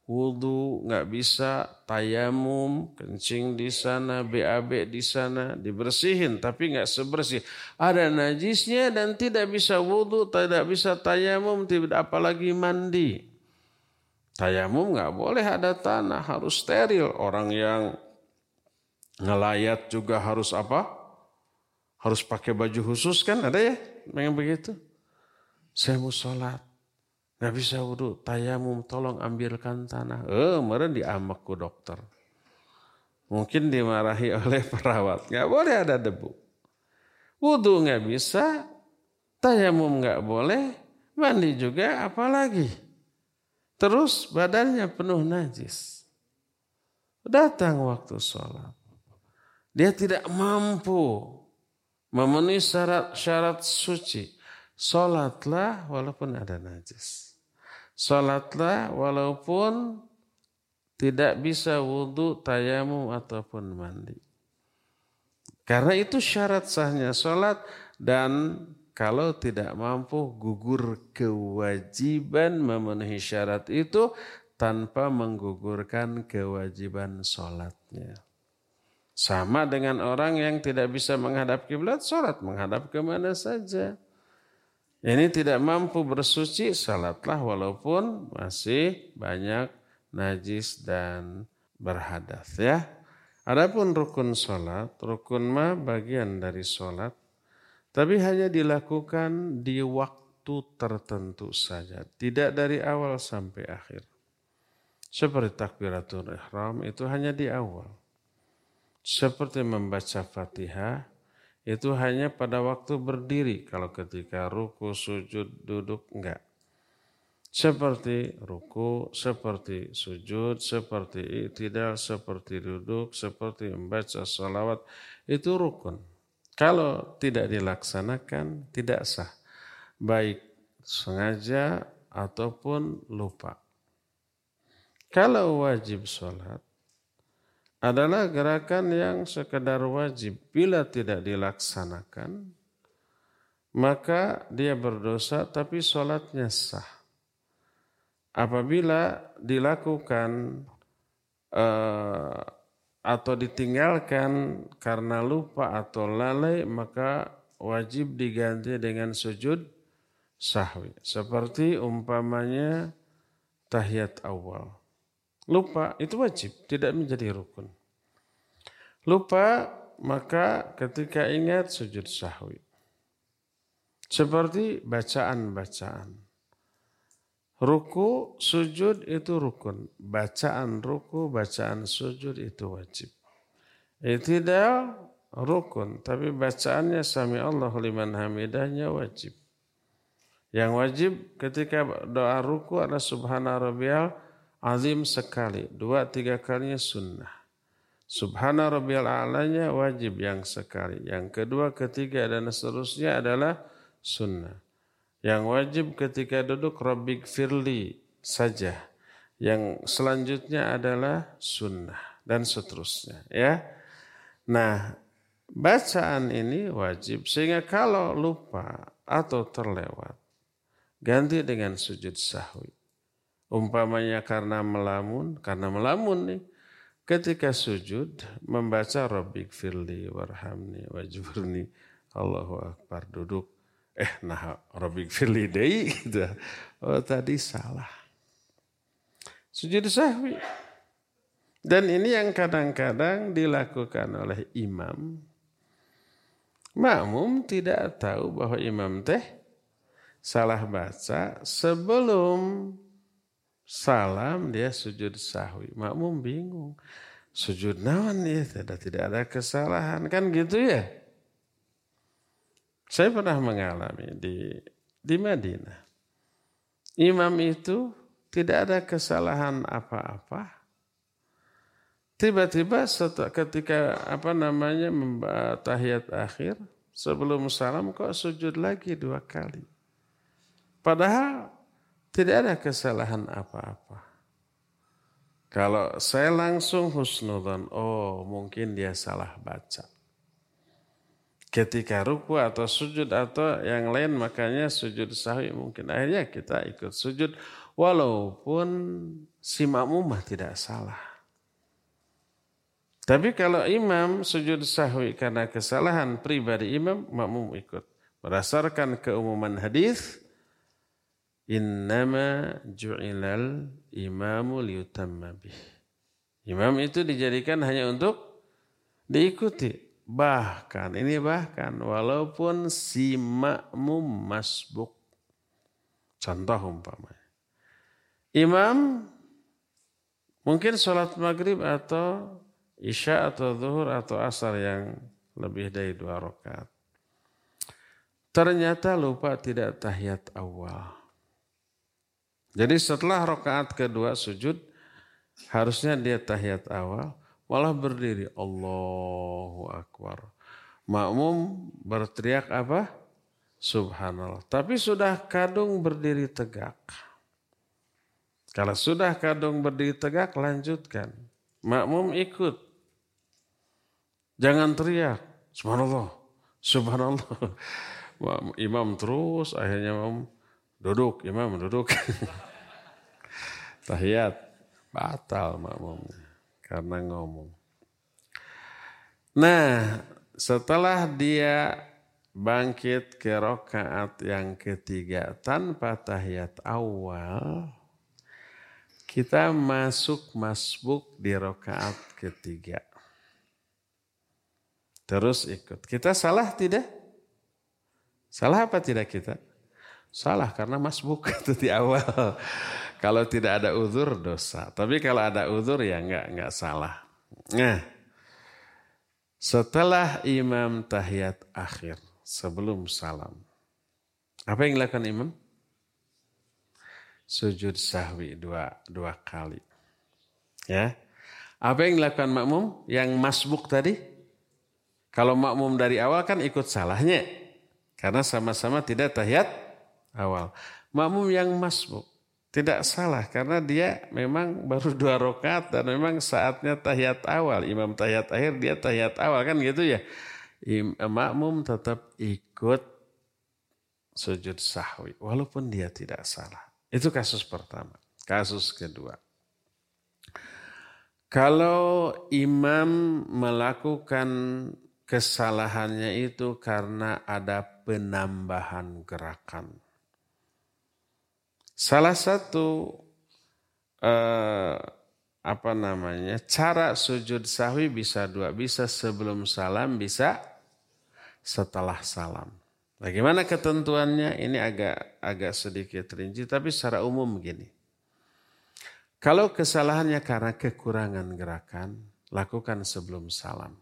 wudu, nggak bisa tayamum, kencing di sana, B A B di sana, dibersihin tapi nggak sebersih. Ada najisnya dan tidak bisa wudu, tidak bisa tayamum, tidak apalagi mandi. Tayamum nggak boleh ada tanah, harus steril. Orang yang ngelayat juga harus apa? Harus pakai baju khusus kan? Ada ya? Memang begitu. Saya mau sholat. Nggak bisa wudu, tayamum, tolong ambilkan tanah. Eh, meren diamek ku dokter. Mungkin dimarahi oleh perawat. Nggak boleh ada debu. Wudu nggak bisa, tayamum nggak boleh, mandi juga apalagi. Terus badannya penuh najis. Datang waktu sholat. Dia tidak mampu memenuhi syarat-syarat suci. Sholatlah walaupun ada najis. Sholatlah walaupun tidak bisa wudu, tayamum ataupun mandi. Karena itu syarat sahnya sholat, dan kalau tidak mampu gugur kewajiban memenuhi syarat itu tanpa menggugurkan kewajiban sholatnya. Sama dengan orang yang tidak bisa menghadap kiblat, sholat menghadap kemana saja. Ini tidak mampu bersuci, salatlah walaupun masih banyak najis dan berhadas ya. Adapun rukun sholat, rukun ma bagian dari sholat, tapi hanya dilakukan di waktu tertentu saja, tidak dari awal sampai akhir. Seperti takbiratul ihram itu hanya di awal. Seperti membaca Fatihah itu hanya pada waktu berdiri, kalau ketika ruku, sujud, duduk enggak. Seperti ruku, seperti sujud, seperti i'tidal, seperti duduk, seperti membaca sholawat, itu rukun. Kalau tidak dilaksanakan, tidak sah. Baik sengaja ataupun lupa. Kalau wajib sholat, adalah gerakan yang sekedar wajib. Bila tidak dilaksanakan, maka dia berdosa tapi sholatnya sah. Apabila dilakukan eh, atau ditinggalkan karena lupa atau lalai, maka wajib diganti dengan sujud sahwi. Seperti umpamanya tahiyat awal. Lupa itu wajib, tidak menjadi rukun. Lupa maka ketika ingat sujud sahwi. Seperti bacaan-bacaan. Ruku, sujud itu rukun. Bacaan ruku, bacaan sujud itu wajib. I'tidal rukun, tapi bacaannya sami'allahu liman hamidahnya wajib. Yang wajib ketika doa ruku adalah subhana rabbiyal azim sekali. Dua, tiga kalinya sunnah. Subhana rabbiyal a'lanya wajib yang sekali. Yang kedua, ketiga, dan seterusnya adalah sunnah. Yang wajib ketika duduk Rabbighfirli saja. Yang selanjutnya adalah sunnah dan seterusnya. Ya, nah bacaan ini wajib sehingga kalau lupa atau terlewat ganti dengan sujud sahwi. Umpamanya karena melamun, karena melamun nih ketika sujud membaca Rabbighfirli warhamni wajburni Allahu akbar duduk. Eh, nah, Rabbighfirli dai, gitu. Oh, tadi salah. Sujud sahwi. Dan ini yang kadang-kadang dilakukan oleh imam. Makmum tidak tahu bahwa imam teh salah baca, sebelum salam dia sujud sahwi. Makmum bingung. Sujud naon ya, tidak tidak ada kesalahan kan gitu ya. Saya pernah mengalami di di Madinah. Imam itu tidak ada kesalahan apa-apa. Tiba-tiba setelah, ketika apa namanya tahiyat akhir sebelum salam kok sujud lagi dua kali. Padahal tidak ada kesalahan apa-apa. Kalau saya langsung husnudzon, oh mungkin dia salah baca. Ketika ruku atau sujud atau yang lain makanya sujud sahwi mungkin. Akhirnya kita ikut sujud walaupun si makmum tidak salah. Tapi kalau imam sujud sahwi karena kesalahan pribadi imam, makmum ikut. Berdasarkan keumuman hadis, innama ju'ilal imamu liyutamma bih. Imam itu dijadikan hanya untuk diikuti. Bahkan, ini bahkan, walaupun si makmum masbuk. Contoh umpamanya. Imam mungkin sholat maghrib atau isya atau zuhur atau asar yang lebih dari dua rakaat. Ternyata lupa tidak tahiyat awal. Jadi setelah rakaat kedua sujud, harusnya dia tahiyat awal. Malah berdiri Allahu Akbar. Makmum berteriak apa? Subhanallah. Tapi sudah kadung berdiri tegak. Kalau sudah kadung berdiri tegak lanjutkan. Makmum ikut. Jangan teriak. Subhanallah. Subhanallah. Imam terus akhirnya imam duduk. Imam duduk. Tahiyat. Batal makmumnya. Karena ngomong. Nah, setelah dia bangkit ke rakaat yang ketiga tanpa tahiyat awal, Kita masuk masbuk di rakaat ketiga. Terus ikut. Kita salah tidak? Salah apa tidak kita? Salah karena masbuk itu di awal. Kalau tidak ada uzur dosa. Tapi kalau ada uzur ya enggak, enggak salah. Nah, setelah imam tahiyat akhir, sebelum salam. Apa yang dilakukan imam? Sujud sahwi dua, dua kali. Ya. Apa yang dilakukan makmum? Yang masbuk tadi? Kalau makmum dari awal kan ikut salahnya. Karena sama-sama tidak tahiyat awal. Makmum yang masbuk tidak salah karena dia memang baru dua rakaat dan memang saatnya tahiyat awal. Imam tahiyat akhir, dia tahiyat awal kan gitu ya. Im, makmum tetap ikut sujud sahwi walaupun dia tidak salah. Itu kasus pertama. Kasus kedua, kalau imam melakukan kesalahannya itu karena ada penambahan gerakan. Salah satu eh, apa namanya cara sujud sahwi bisa dua, bisa sebelum salam, bisa setelah salam. Bagaimana ketentuannya? Ini agak agak sedikit rinci, tapi secara umum begini. Kalau kesalahannya karena kekurangan gerakan, lakukan sebelum salam.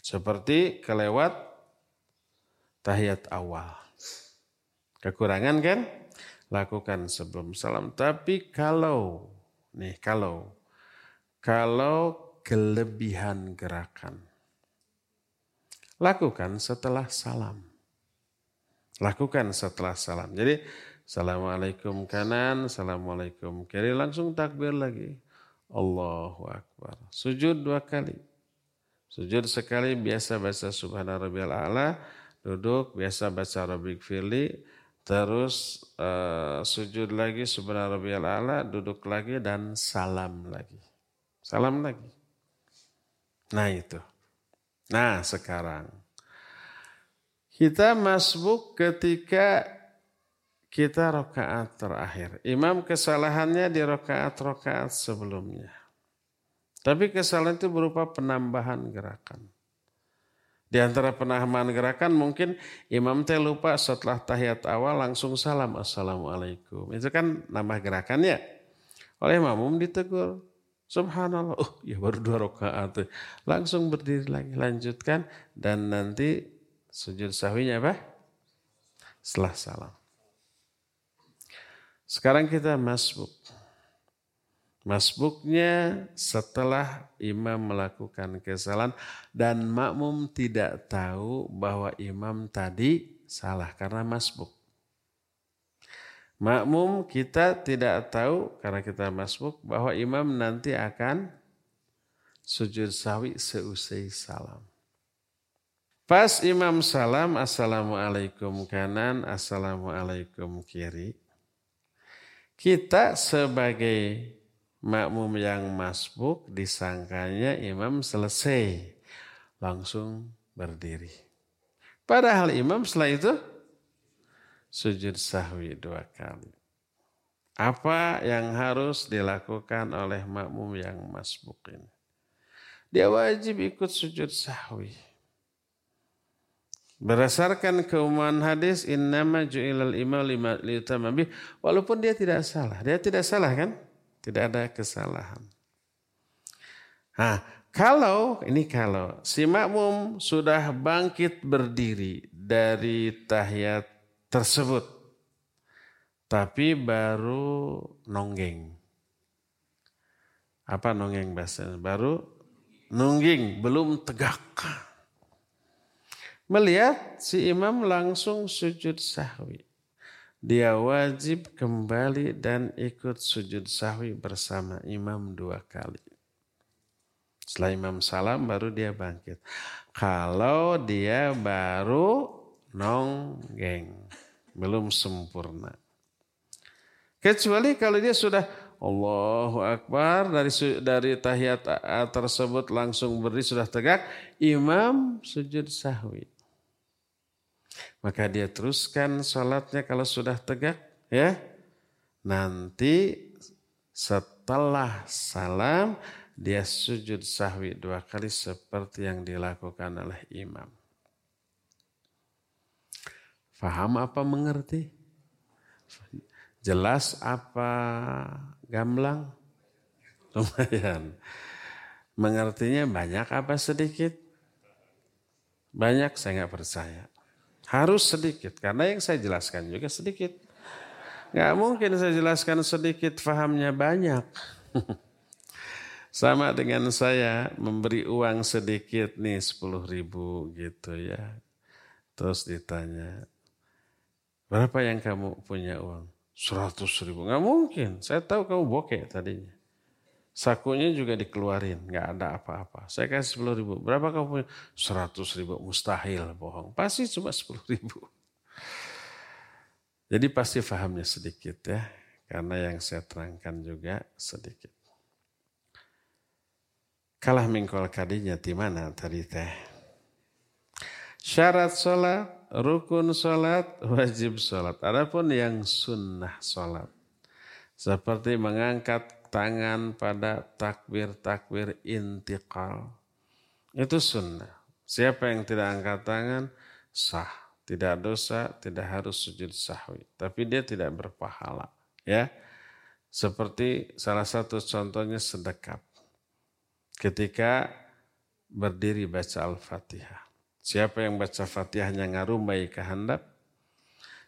Seperti kelewat tahiyat awal. Kekurangan kan? Lakukan sebelum salam. Tapi kalau, nih kalau, kalau kelebihan gerakan, lakukan setelah salam. Lakukan setelah salam. Jadi, assalamualaikum kanan, assalamualaikum kiri, langsung takbir lagi. Allahu Akbar. Sujud dua kali. Sujud sekali biasa baca subhanarabbiyal a'la, duduk biasa baca rabbighfirli, terus uh, sujud lagi subhanarabbiyal a'la, duduk lagi dan salam lagi. Salam lagi. Nah itu. Nah sekarang. Kita masbuk ketika kita rakaat terakhir. Imam kesalahannya di rakaat-rakaat sebelumnya. Tapi kesalahan itu berupa penambahan gerakan. Di antara penambahan gerakan mungkin imam teh lupa setelah tahiyat awal langsung salam assalamualaikum. Itu kan nambah gerakannya. Oleh makmum ditegur. Subhanallah. Oh ya baru dua rakaat. Langsung berdiri lagi. Lanjutkan dan nanti sujud sahwinya apa? Setelah salam. Sekarang kita masbuk. Masbuknya setelah imam melakukan kesalahan dan makmum tidak tahu bahwa imam tadi salah karena masbuk. Makmum kita tidak tahu karena kita masbuk bahwa imam nanti akan sujud sahwi seusai salam. Pas imam salam, assalamualaikum kanan, assalamualaikum kiri. Kita sebagai makmum yang masbuk disangkanya imam selesai langsung berdiri. Padahal imam setelah itu sujud sahwi dua kali. Apa yang harus dilakukan oleh makmum yang masbuk ini? Dia wajib ikut sujud sahwi. Berdasarkan keumuman hadis innama ju'ilal imam liyutamma bih, walaupun dia tidak salah. Dia tidak salah kan? Tidak ada kesalahan. Nah, kalau, ini kalau, si makmum sudah bangkit berdiri dari tahiyat tersebut, tapi baru nonggeng. Apa nonggeng bahasanya? Baru nungging, belum tegak. Melihat si imam langsung sujud sahwi. Dia wajib kembali dan ikut sujud sahwi bersama imam dua kali. Setelah imam salam baru dia bangkit. Kalau dia baru nonggeng, belum sempurna. Kecuali kalau dia sudah Allahu Akbar dari dari tahiyat tersebut langsung berdiri sudah tegak, imam sujud sahwi. Maka dia teruskan sholatnya kalau sudah tegak ya. Nanti set setelah salam dia sujud sahwi dua kali seperti yang dilakukan oleh imam. Faham apa mengerti? Jelas apa gamblang? Lumayan. Mengertinya banyak apa sedikit? Banyak, saya nggak percaya. Harus sedikit, karena yang saya jelaskan juga sedikit. Nggak mungkin saya jelaskan sedikit, fahamnya banyak. Sama dengan saya memberi uang sedikit nih sepuluh ribu gitu ya. Terus ditanya, berapa yang kamu punya uang? seratus ribu. Nggak mungkin, saya tahu kamu bokeh tadinya. Sakunya juga dikeluarin, nggak ada apa-apa. Saya kasih sepuluh ribu, berapa kamu punya? seratus ribu, mustahil, bohong. Pasti cuma sepuluh ribu. Jadi pasti fahamnya sedikit ya, karena yang saya terangkan juga sedikit. Kalah mingkol kadinya di mana tadi teh? Syarat sholat, rukun sholat, wajib sholat. Adapun yang sunnah sholat, seperti mengangkat tangan pada takbir-takbir intiqal. Itu sunnah. Siapa yang tidak angkat tangan, sah. Tidak dosa, tidak harus sujud sahwi. Tapi dia tidak berpahala. Ya, seperti salah satu contohnya sedekap. Ketika berdiri baca Al-Fatihah. Siapa yang baca Fatihahnya ngarumbai kehandap,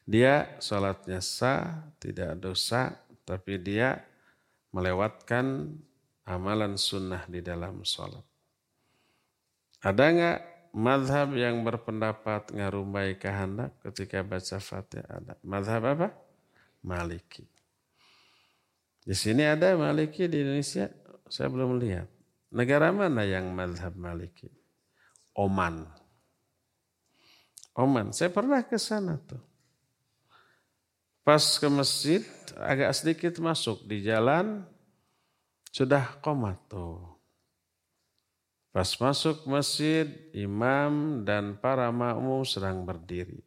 dia sholatnya sah, tidak dosa, tapi dia melewatkan amalan sunnah di dalam sholat. Ada enggak mazhab yang berpendapat ngarumbai kehendak ketika baca Fatihah? Ada. Mazhab apa? Maliki. Di sini ada Maliki di Indonesia? Saya belum lihat. Negara mana yang mazhab Maliki? Oman. Oman. Saya pernah ke sana tuh. Pas ke masjid, agak sedikit masuk di jalan, sudah qomat tuh. Pas masuk masjid, imam dan para makmum sedang berdiri.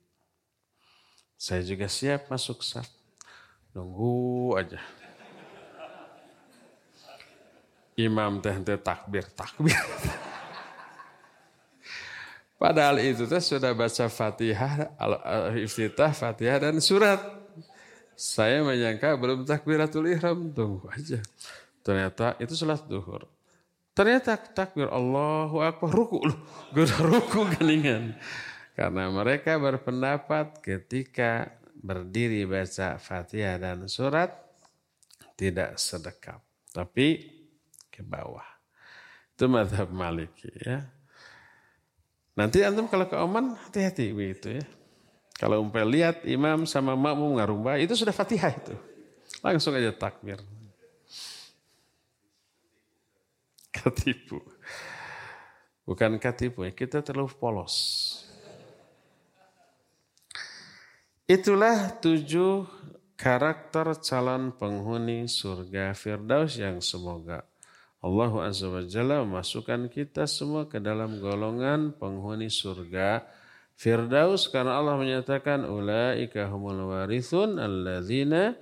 Saya juga siap masuk saf. Nunggu aja. Imam teh teh takbir, takbir. Padahal itu teh sudah baca Fatihah, Al-Iftitah, Fatihah dan surat. Saya menyangka belum takbiratul ihram, tunggu aja. Ternyata itu salat duhur. Ternyata takbir Allahu Akbar, ruku loh. Gak ruku geningan. Karena mereka berpendapat ketika berdiri baca Fatihah dan surat tidak sedekap, tapi ke bawah. Itu mazhab Maliki ya. Nanti antum kalau ke Oman hati-hati begitu ya. Kalau umpel lihat imam sama makmum ngarumba, itu sudah Fatihah itu. Langsung aja takbir. Katipu. Bukan katipu, kita terlalu polos. Itulah tujuh karakter calon penghuni surga Firdaus yang semoga Allah Azza wa Jalla memasukkan kita semua ke dalam golongan penghuni surga Firdaus, karena Allah menyatakan ulaika humul warithun alladzina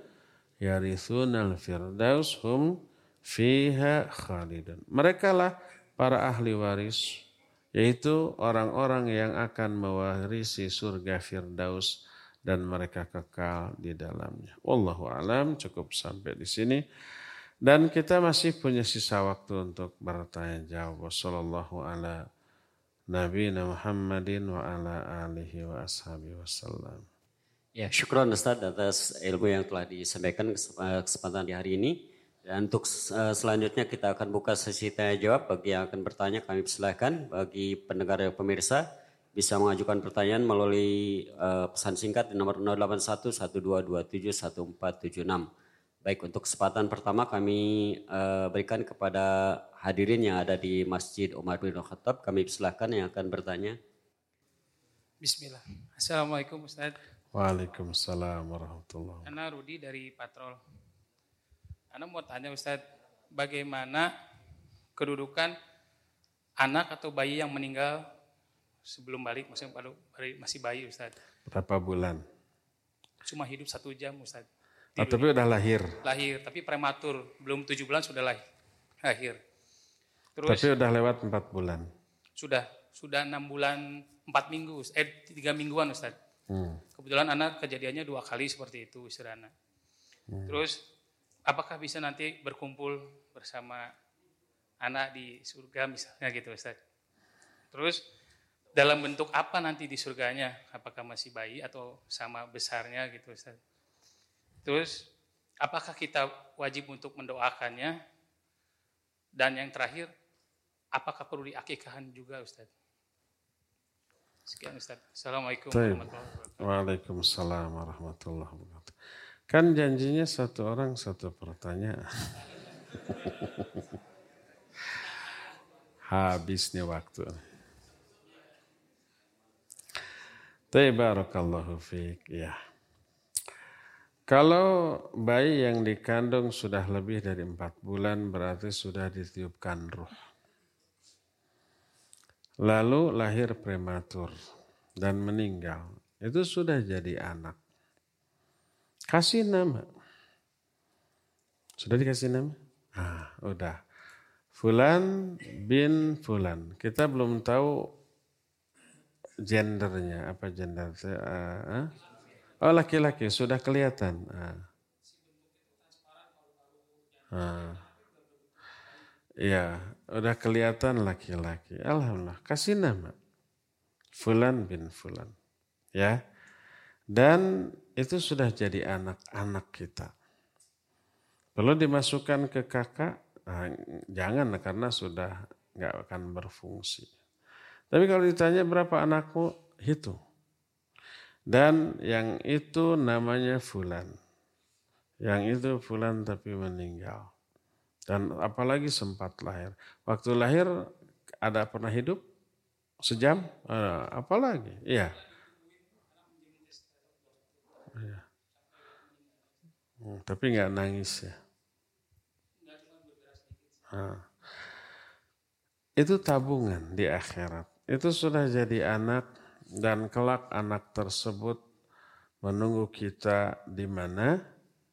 yarithunal firdaus hum fiha khalidun. Mereka lah para ahli waris, yaitu orang-orang yang akan mewarisi surga Firdaus dan mereka kekal di dalamnya. Wallahu alam, cukup sampai di sini. Dan kita masih punya sisa waktu untuk bertanya jawab. Wassallallahu ala Nabiyina Muhammadin wa ala alihi wa ashabihi wasallam. Ya, syukran Ustaz atas ilmu yang telah disampaikan kesempatan di hari ini. Dan untuk selanjutnya kita akan buka sesi tanya jawab. Bagi yang akan bertanya kami persilahkan. Bagi pendengar dan pemirsa bisa mengajukan pertanyaan melalui pesan singkat di nomor nol delapan satu, satu dua dua tujuh, satu empat tujuh enam. Baik, untuk kesempatan pertama kami uh, berikan kepada hadirin yang ada di Masjid Umar bin Khattab. Kami persilahkan yang akan bertanya. Bismillah. Assalamualaikum Ustaz. Waalaikumsalam warahmatullahi wabarakatuh. Ana Rudi dari Patrol. Ana mau tanya Ustaz, bagaimana kedudukan anak atau bayi yang meninggal sebelum balik, maksudnya masih bayi Ustaz? Berapa bulan? Cuma hidup satu jam Ustaz. Nah, tapi udah lahir. Lahir, tapi prematur, belum tujuh bulan sudah lahir. Lahir. Terus, tapi udah lewat empat bulan. Sudah, sudah enam bulan empat minggu, eh tiga mingguan Ustaz. Hmm. Kebetulan anak kejadiannya dua kali seperti itu istri anak. Hmm. Terus apakah bisa nanti berkumpul bersama anak di surga misalnya gitu Ustaz? Terus dalam bentuk apa nanti di surganya? Apakah masih bayi atau sama besarnya gitu Ustaz? Terus, apakah kita wajib untuk mendoakannya? Dan yang terakhir, apakah perlu diakikahan juga, Ustaz? Sekian, Ustaz. Assalamualaikum warahmatullahi wabarakatuh. Waalaikumsalam warahmatullahi wabarakatuh. Kan janjinya satu orang, satu pertanyaan. Habisnya waktu. Tabarakallahu fiik. Ya. Kalau bayi yang dikandung sudah lebih dari empat bulan berarti sudah ditiupkan ruh. Lalu lahir prematur dan meninggal. Itu sudah jadi anak. Kasih nama. Sudah dikasih nama? Ah, udah. Fulan bin Fulan. Kita belum tahu gendernya. Apa gender? Ah, oh laki-laki sudah kelihatan. Ah. Ah. Ya, udah kelihatan laki-laki. Alhamdulillah, kasih nama. Fulan bin Fulan. Ya. Dan itu sudah jadi anak-anak kita. Perlu dimasukkan ke kakak? Nah, jangan, karena sudah gak akan berfungsi. Tapi kalau ditanya berapa anakku, hitung. Dan yang itu namanya Fulan. Yang itu Fulan tapi meninggal. Dan apalagi sempat lahir. Waktu lahir ada pernah hidup? Sejam? Apalagi? Iya. Ya. Tapi gak nangis ya. Nah. Itu tabungan di akhirat. Itu sudah jadi anak. Dan kelak anak tersebut menunggu kita di mana?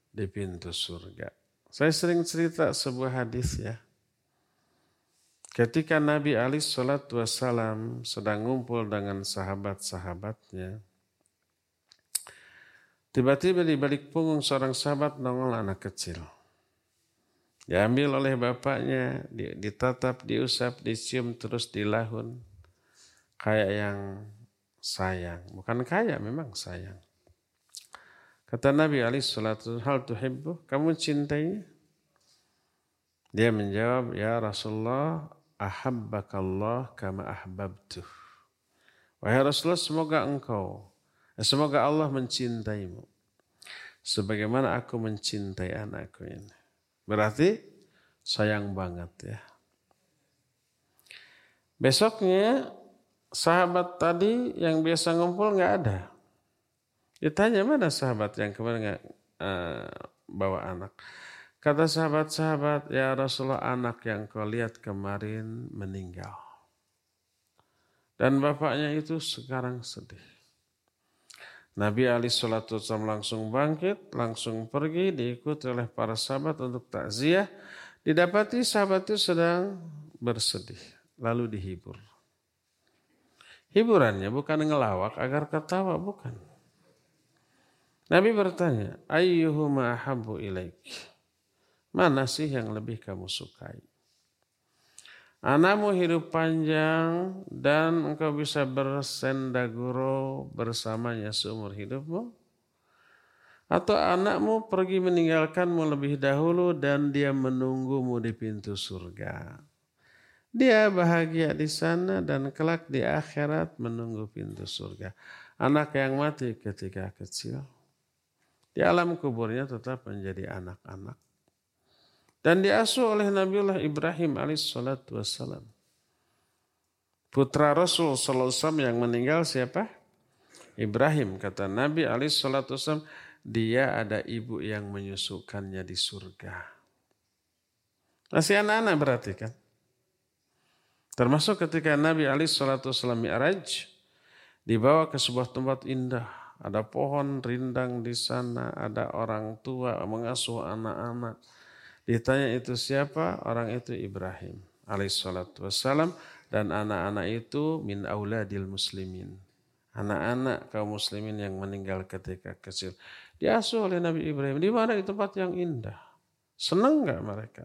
Di pintu surga. Saya sering cerita sebuah hadis ya. Ketika Nabi alaihi salatu wassalam sedang ngumpul dengan sahabat-sahabatnya. Tiba-tiba di balik punggung seorang sahabat nongol anak kecil. Diambil oleh bapaknya, ditatap, diusap, dicium, terus dilahun. Kayak yang... sayang, bukan kaya, memang sayang. Kata Nabi alaihi salatu wassalam, hal tuhibbu, kamu cintainya? Dia menjawab, ya Rasulullah, ahabbakallah kama ahbabtuh. Wahai Rasulullah, semoga engkau, semoga Allah mencintaimu sebagaimana aku mencintai anakku ini. Berarti sayang banget ya. Besoknya sahabat tadi yang biasa ngumpul nggak ada. Ditanya mana sahabat yang kemarin nggak uh, bawa anak. Kata sahabat-sahabat, ya Rasulullah anak yang kau lihat kemarin meninggal. Dan bapaknya itu sekarang sedih. Nabi alaihi salatu wassalam langsung bangkit, langsung pergi diikuti oleh para sahabat untuk takziah. Didapati sahabat itu sedang bersedih, lalu dihibur. Hiburannya bukan ngelawak agar ketawa, bukan. Nabi bertanya, ayyuhuma ahabbu ilaik? Mana sih yang lebih kamu sukai? Anakmu hidup panjang dan engkau bisa bersendaguro bersamanya seumur hidupmu? Atau anakmu pergi meninggalkanmu lebih dahulu dan dia menunggumu di pintu surga? Dia bahagia di sana dan kelak di akhirat menunggu pintu surga. Anak yang mati ketika kecil, di alam kuburnya tetap menjadi anak-anak. Dan diasuh oleh Nabiullah Ibrahim alaihissalatu wassalam. Putra Rasul sallallahu alaihi wasallam yang meninggal siapa? Ibrahim. Kata Nabi alaihissalatu wassalam, dia ada ibu yang menyusukannya di surga. Masih anak-anak berarti kan? Termasuk ketika Nabi alaihi salatu wassalam mi'raj dibawa ke sebuah tempat indah. Ada pohon rindang di sana, ada orang tua mengasuh anak-anak. Ditanya itu siapa? Orang itu Ibrahim alaihissalatu wassalam. Dan anak-anak itu min auladil muslimin. Anak-anak kaum muslimin yang meninggal ketika kecil. Diasuh oleh Nabi Ibrahim. Di mana itu tempat yang indah. Senang gak mereka?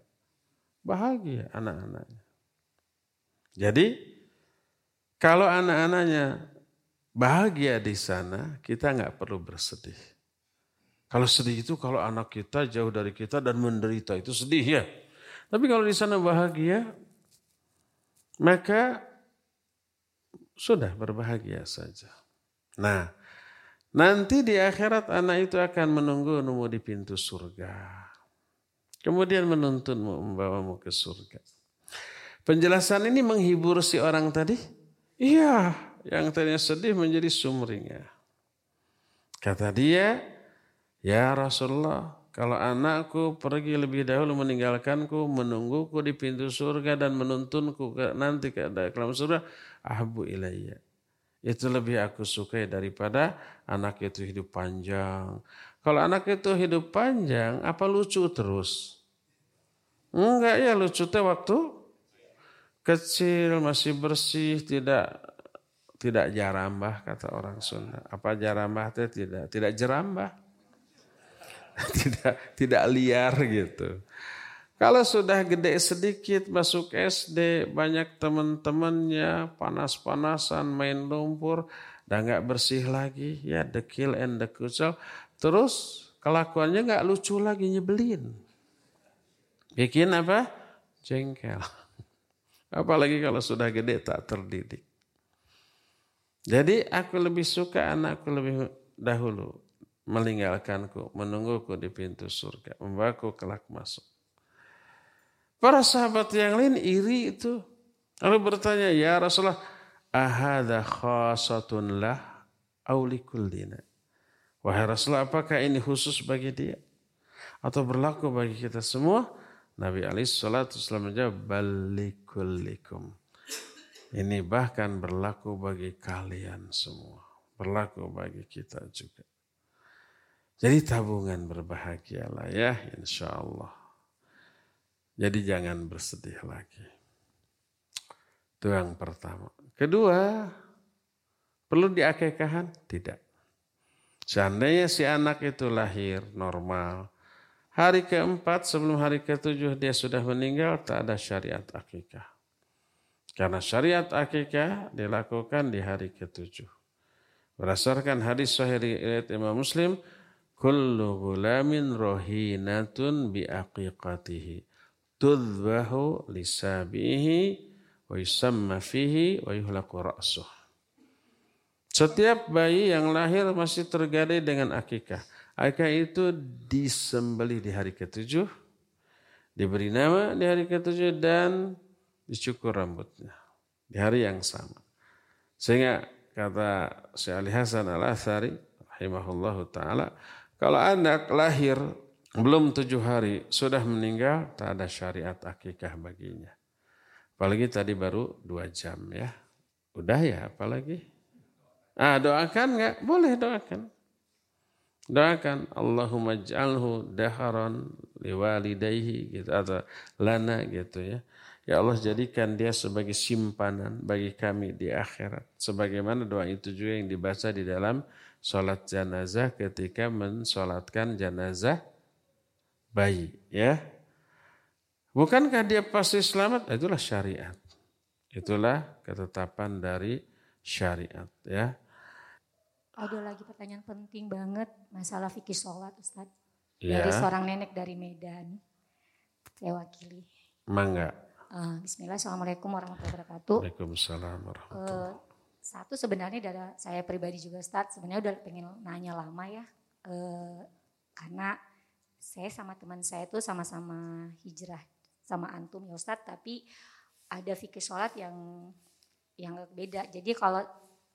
Bahagia anak-anaknya. Jadi kalau anak-anaknya bahagia di sana, kita nggak perlu bersedih. Kalau sedih itu kalau anak kita jauh dari kita dan menderita, itu sedih ya. Tapi kalau di sana bahagia, maka sudah berbahagia saja. Nah, nanti di akhirat anak itu akan menunggumu di pintu surga. Kemudian menuntunmu, membawamu ke surga. Penjelasan ini menghibur si orang tadi? Iya. Yang tadinya sedih menjadi sumringah. Kata dia, ya Rasulullah, kalau anakku pergi lebih dahulu meninggalkanku, menungguku di pintu surga dan menuntunku ke, nanti ke dalam surga, ahbu ilayya. Itu lebih aku sukai daripada anak itu hidup panjang. Kalau anak itu hidup panjang, apa lucu terus? Enggak ya, lucutnya waktu kecil, masih bersih, tidak... Tidak jarambah kata orang Sunda. Apa jarambah itu? Tidak, tidak jerambah. tidak tidak liar gitu. Kalau sudah gede sedikit masuk S D, banyak teman-temannya, panas-panasan, main lumpur, udah enggak bersih lagi, ya dekil and dekucel. Terus kelakuannya enggak lucu lagi, nyebelin. Bikin apa? Jengkel. Apalagi kalau sudah gede tak terdidik. Jadi aku lebih suka anakku lebih dahulu meninggalkanku, menungguku di pintu surga, membawaku kelak masuk. Para sahabat yang lain iri itu. Lalu bertanya, ya Rasulullah, ahadha khasatun lah awlikullina. Wahai Rasulullah, apakah ini khusus bagi dia? Atau berlaku bagi kita semua? Nabi alaihi salatu wasallam menjawab, balikullikum. Ini bahkan berlaku bagi kalian semua. Berlaku bagi kita juga. Jadi tabungan berbahagialah ya insya Allah. Jadi jangan bersedih lagi. Itu yang pertama. Kedua, perlu diakekahan? Tidak. Seandainya si anak itu lahir normal. Hari keempat sebelum hari ketujuh dia sudah meninggal, tak ada syariat akikah. Karena syariat akikah dilakukan di hari ketujuh. Berdasarkan hadis sahih riwayat Imam Muslim, kullu gulamin rohinatun biaqiqatihi tudbahu lisabihi wa yusamma fihi wa yuhlaqu ra'suh. Setiap bayi yang lahir masih tergadai dengan akikah. Akikah itu disembelih di hari ketujuh, diberi nama di hari ketujuh dan dicukur rambutnya di hari yang sama. Sehingga kata Syekh Ali Hasan Al-Atsari rahimahullahu ta'ala, kalau anak lahir belum tujuh hari sudah meninggal, tak ada syariat akikah baginya. Apalagi tadi baru dua jam ya. Udah ya apalagi? Ah, doakan gak? Boleh doakan. Doakan Allahumma ij'alhu daharan liwalidayhi gitu, atau lana gitu ya. Ya Allah, jadikan dia sebagai simpanan bagi kami di akhirat. Sebagaimana doa itu juga yang dibaca di dalam sholat jenazah ketika mensolatkan jenazah bayi. Ya, bukankah dia pasti selamat? Itulah syariat. Itulah ketetapan dari syariat. Ya. Ada lagi pertanyaan penting banget masalah fikih sholat, Ustaz. Ya. Dari seorang nenek dari Medan. Saya wakili. Mangga. Uh, Bismillah, Assalamualaikum warahmatullahi wabarakatuh. Waalaikumsalam warahmatullahi wabarakatuh. Uh, satu sebenarnya dari saya pribadi juga, Ustaz, sebenarnya udah pengen nanya lama ya. Uh, karena saya sama teman saya itu sama-sama hijrah sama antum ya Ustaz, tapi ada fikih sholat yang yang beda. Jadi kalau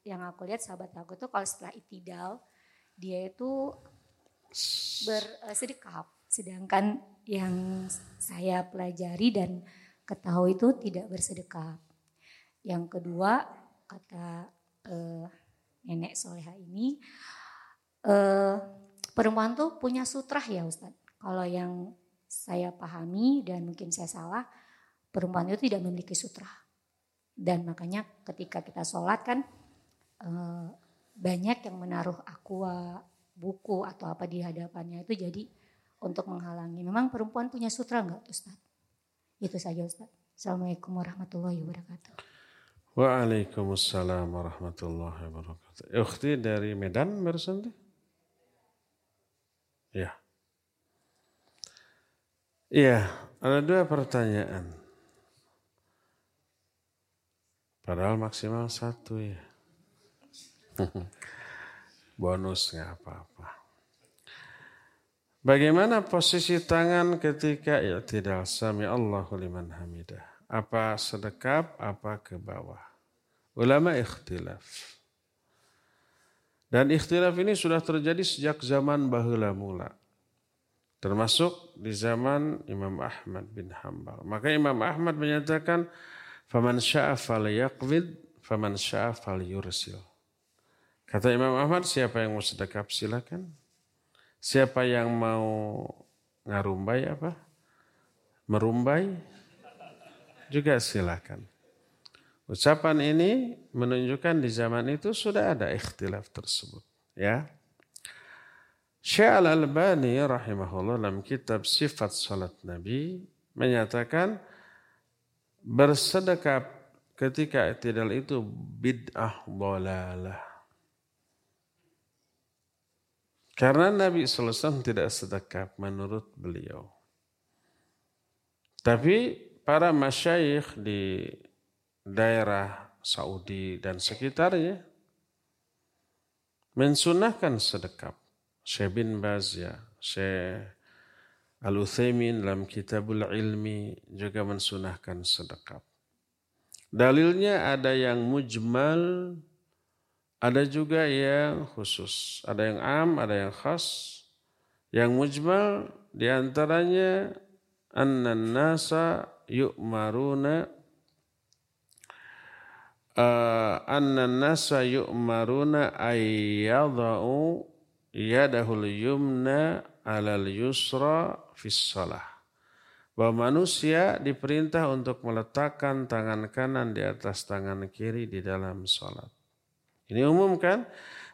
yang aku lihat sahabat aku tuh kalau setelah itidal dia itu bersedekap. Sedangkan yang saya pelajari dan ketahui itu tidak bersedekap. Yang kedua kata eh, nenek soleha ini eh, perempuan tuh punya sutra ya Ustadz. Kalau yang saya pahami dan mungkin saya salah, perempuan itu tidak memiliki sutra. Dan makanya ketika kita sholat kan eh, banyak yang menaruh aqua, buku atau apa di hadapannya itu jadi untuk menghalangi. Memang perempuan punya sutra enggak Ustadz? Itu saja Ustadz. Assalamualaikum warahmatullahi wabarakatuh. Waalaikumsalam warahmatullahi wabarakatuh. Ukhti dari Medan barusan deh. Ya. Iya, ada dua pertanyaan. Padahal maksimal satu ya. Bonus gak apa-apa. Bagaimana posisi tangan ketika i'tidal? Sami Allahu liman hamidah. Apa sedekap, apa ke bawah? Ulama ikhtilaf. Dan ikhtilaf ini sudah terjadi sejak zaman baheula mula. Termasuk di zaman Imam Ahmad bin Hanbal. Maka Imam Ahmad menyatakan, faman sya'a falyaqbid, faman sya'a falyursil. Kata Imam Ahmad, siapa yang mau sedekap silakan. Siapa yang mau ngarumbai apa? Merumbai juga silakan. Ucapan ini menunjukkan di zaman itu sudah ada ikhtilaf tersebut, ya. Syekh Al-Albani rahimahullah dalam kitab Sifat Salat Nabi menyatakan bersedekap ketika i'tidal itu bid'ah dhalalah. Karena Nabi sallallahu alaihi wasallam tidak sedekap menurut beliau. Tapi para masyayikh di daerah Saudi dan sekitarnya mensunahkan sedekap. Syekh bin Baz, ya, Syekh Al-Utsaimin dalam Kitabul Ilmi juga mensunahkan sedekap. Dalilnya ada yang mujmal, ada juga yang khusus. Ada yang am, ada yang khas. Yang mujmal diantaranya annan nasa yu'maruna uh, annan nasa yu'maruna ayyadha'u yadahul yumna alal yusra fis shalah. Bahwa manusia diperintah untuk meletakkan tangan kanan di atas tangan kiri di dalam salat. Ini umum kan?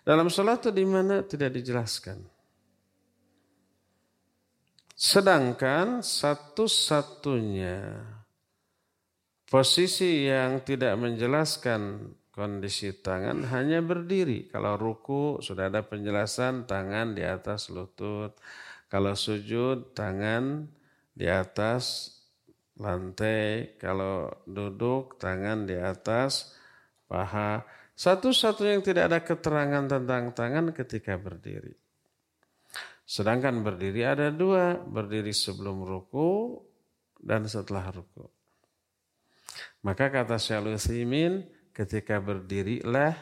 Dalam salat itu di mana tidak dijelaskan. Sedangkan satu-satunya posisi yang tidak menjelaskan kondisi tangan hanya berdiri. Kalau ruku sudah ada penjelasan tangan di atas lutut. Kalau sujud tangan di atas lantai. Kalau duduk tangan di atas paha. Satu-satunya yang tidak ada keterangan tentang tangan ketika berdiri. Sedangkan berdiri ada dua. Berdiri sebelum ruku dan setelah ruku. Maka kata Syaikhul Utsaimin, ketika berdirilah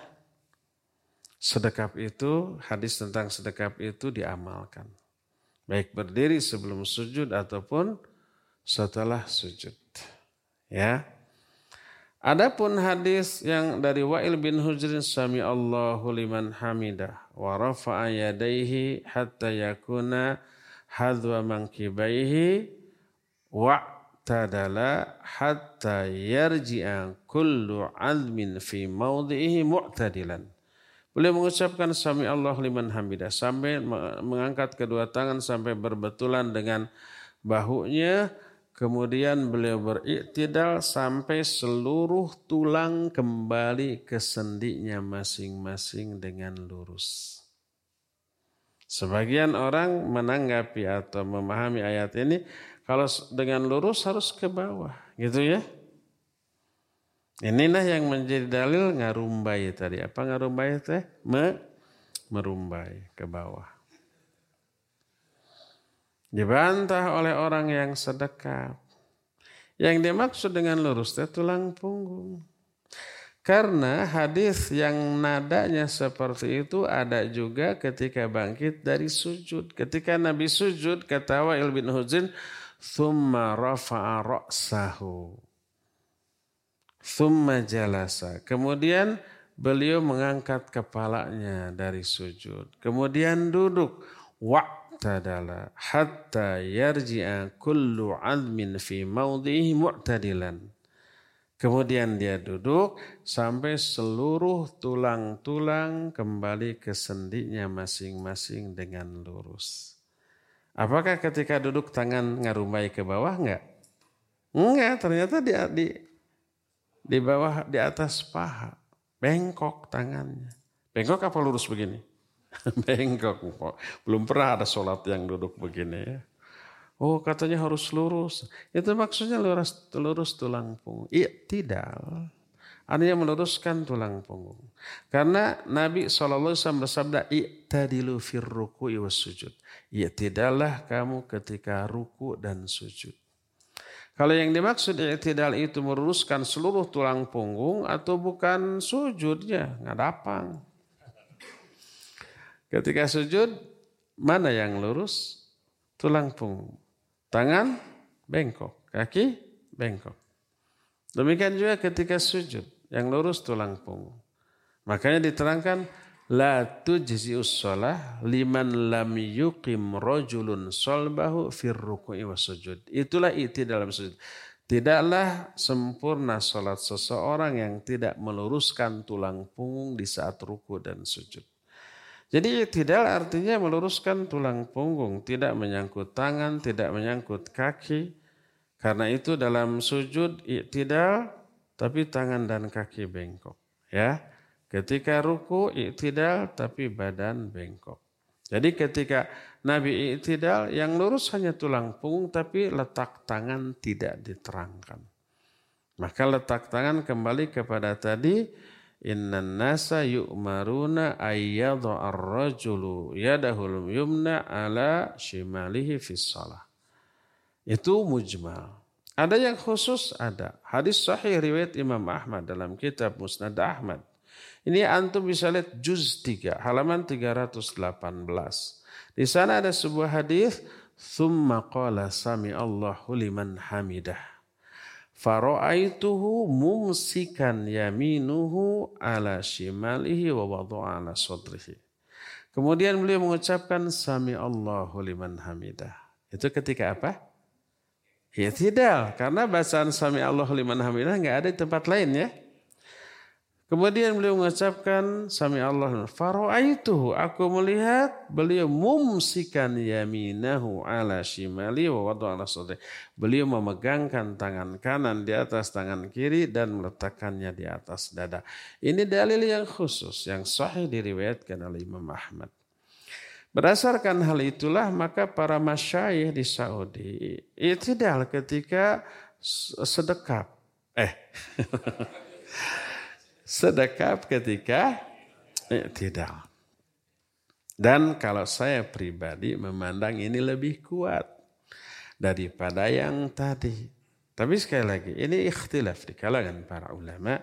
sedekap itu, hadis tentang sedekap itu diamalkan. Baik berdiri sebelum sujud ataupun setelah sujud. Ya. Adapun hadis yang dari Wa'il bin Hujrin, sami Allahu liman hamidah wa rafa'a yadayhi hatta yakuna hadwa mankibaihi wa tadala hatta yarji'a kullu 'azmin fi mawdhihi mu'tadilan. Boleh mengucapkan sami Allahu liman hamidah sampai mengangkat kedua tangan sampai berbetulan dengan bahunya, kemudian beliau beriktidal sampai seluruh tulang kembali ke sendinya masing-masing dengan lurus. Sebagian orang menanggapi atau memahami ayat ini, kalau dengan lurus harus ke bawah, gitu ya. Inilah yang menjadi dalil ngarumbai tadi. Apa ngarumbai teh? Me, merumbai ke bawah. Dibantah oleh orang yang sedekap. Yang dimaksud dengan lurus teh tulang punggung. Karena hadis yang nadanya seperti itu ada juga ketika bangkit dari sujud. Ketika Nabi sujud, kata Wa'il bin Hujrin, thumma rafa'a ra'sahu thumma jalasa, kemudian beliau mengangkat kepalanya dari sujud. Kemudian duduk. Wa'tadala hatta yarji'a kullu 'azmin fi mawdihi mu'tadilan. Kemudian dia duduk sampai seluruh tulang-tulang kembali ke sendinya masing-masing dengan lurus. Apakah ketika duduk tangan ngarumbai ke bawah? Enggak. Enggak, ternyata di, di, di bawah, di atas paha. Bengkok tangannya. Bengkok apa lurus begini? Bengkok. Belum pernah ada sholat yang duduk begini ya. Oh, katanya harus lurus. Itu maksudnya lurus, lurus tulang punggung. Iya, tidak. Artinya meluruskan tulang punggung. Karena Nabi shallallahu alaihi wasallam bersabda, Iqtadilu fir ruku'i was sujud. Iya, tidaklah kamu ketika ruku dan sujud. Kalau yang dimaksud i'tidal itu meluruskan seluruh tulang punggung atau bukan sujudnya, ngadapang. Ketika sujud, mana yang lurus? Tulang punggung. Tangan bengkok, kaki bengkok. Demikian juga ketika sujud, yang lurus tulang punggung. Makanya diterangkan, La tujzi'us shalah liman lam yuqim rajulun salbahu fir ruku'i was sujud. Itulah iti dalam sujud. Tidaklah sempurna salat seseorang yang tidak meluruskan tulang punggung di saat ruku dan sujud. Jadi i'tidal artinya meluruskan tulang punggung, tidak menyangkut tangan, tidak menyangkut kaki. Karena itu dalam sujud i'tidal tapi tangan dan kaki bengkok, ya. Ketika ruku i'tidal tapi badan bengkok. Jadi ketika Nabi i'tidal yang lurus hanya tulang punggung tapi letak tangan tidak diterangkan. Maka letak tangan kembali kepada tadi. Innan nasa yu'maruna ayyadha ar-rajulu yadahul yumna ala shimalihi fis shalah. Itu mujmal. Ada yang khusus ada. Hadis sahih riwayat Imam Ahmad dalam kitab Musnad Ahmad. Ini antum bisa lihat juz tiga, halaman tiga ratus delapan belas. Di sana ada sebuah hadis, "Tsumma qala sami Allahu liman hamidah. Fara'aituhu mumsikan yaminuhu ala shimalihi wa wada'a ala sadrihi." Kemudian beliau mengucapkan sami Allahu liman hamidah. Itu ketika apa? Ya tidak, karena bacaan sami Allahu liman hamidah enggak ada di tempat lain ya. Kemudian beliau mengucapkan sami Allah fara'aituhu, aku melihat beliau mumsikan yaminahu ala shimali wa wada'a ala sadri. Beliau memegangkan tangan kanan di atas tangan kiri dan meletakkannya di atas dada. Ini dalil yang khusus yang sahih diriwayatkan oleh Imam Ahmad. Berdasarkan hal itulah maka para masyayikh di Saudi i'tidal ketika sedekap. Eh Sedekap ketika i'tidal. Dan kalau saya pribadi memandang ini lebih kuat daripada yang tadi. Tapi sekali lagi ini ikhtilaf di kalangan para ulama.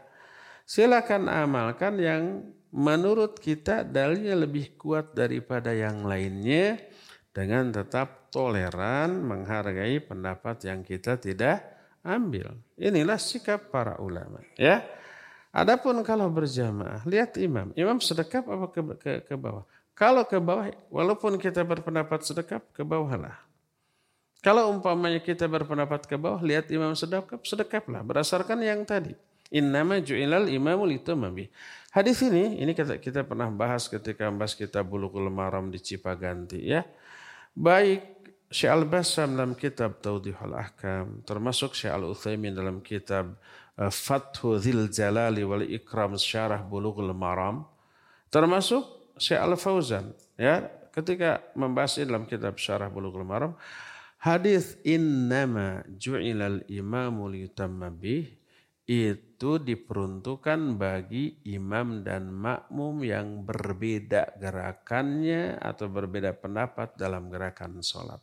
Silakan amalkan yang menurut kita dalilnya lebih kuat daripada yang lainnya dengan tetap toleran menghargai pendapat yang kita tidak ambil. Inilah sikap para ulama, ya. Adapun kalau berjamaah, lihat imam. Imam sedekap apa ke, ke, ke bawah? Kalau ke bawah, walaupun kita berpendapat sedekap, ke bawahlah. Kalau umpamanya kita berpendapat ke bawah, lihat imam sedekap, sedekaplah. Berdasarkan yang tadi. Innama ju'ilal imamu litamam bih. Hadis ini, ini kita, kita pernah bahas ketika membahas kitab Bulughul Maram di Cipaganti. Ya. Baik Syekh Al-Bassam dalam kitab Tawdihul Ahkam, termasuk Syekh Al-Utsaimin dalam kitab Fathu Dzil Jalali wal Ikram Syarah Bulughul Maram, termasuk Syekh Al-Fauzan ya, ketika membahas ini dalam kitab Syarah Bulughul Maram, hadis innama ju'ilal imamu liyutamma bih itu diperuntukkan bagi imam dan makmum yang berbeda gerakannya atau berbeda pendapat dalam gerakan sholat.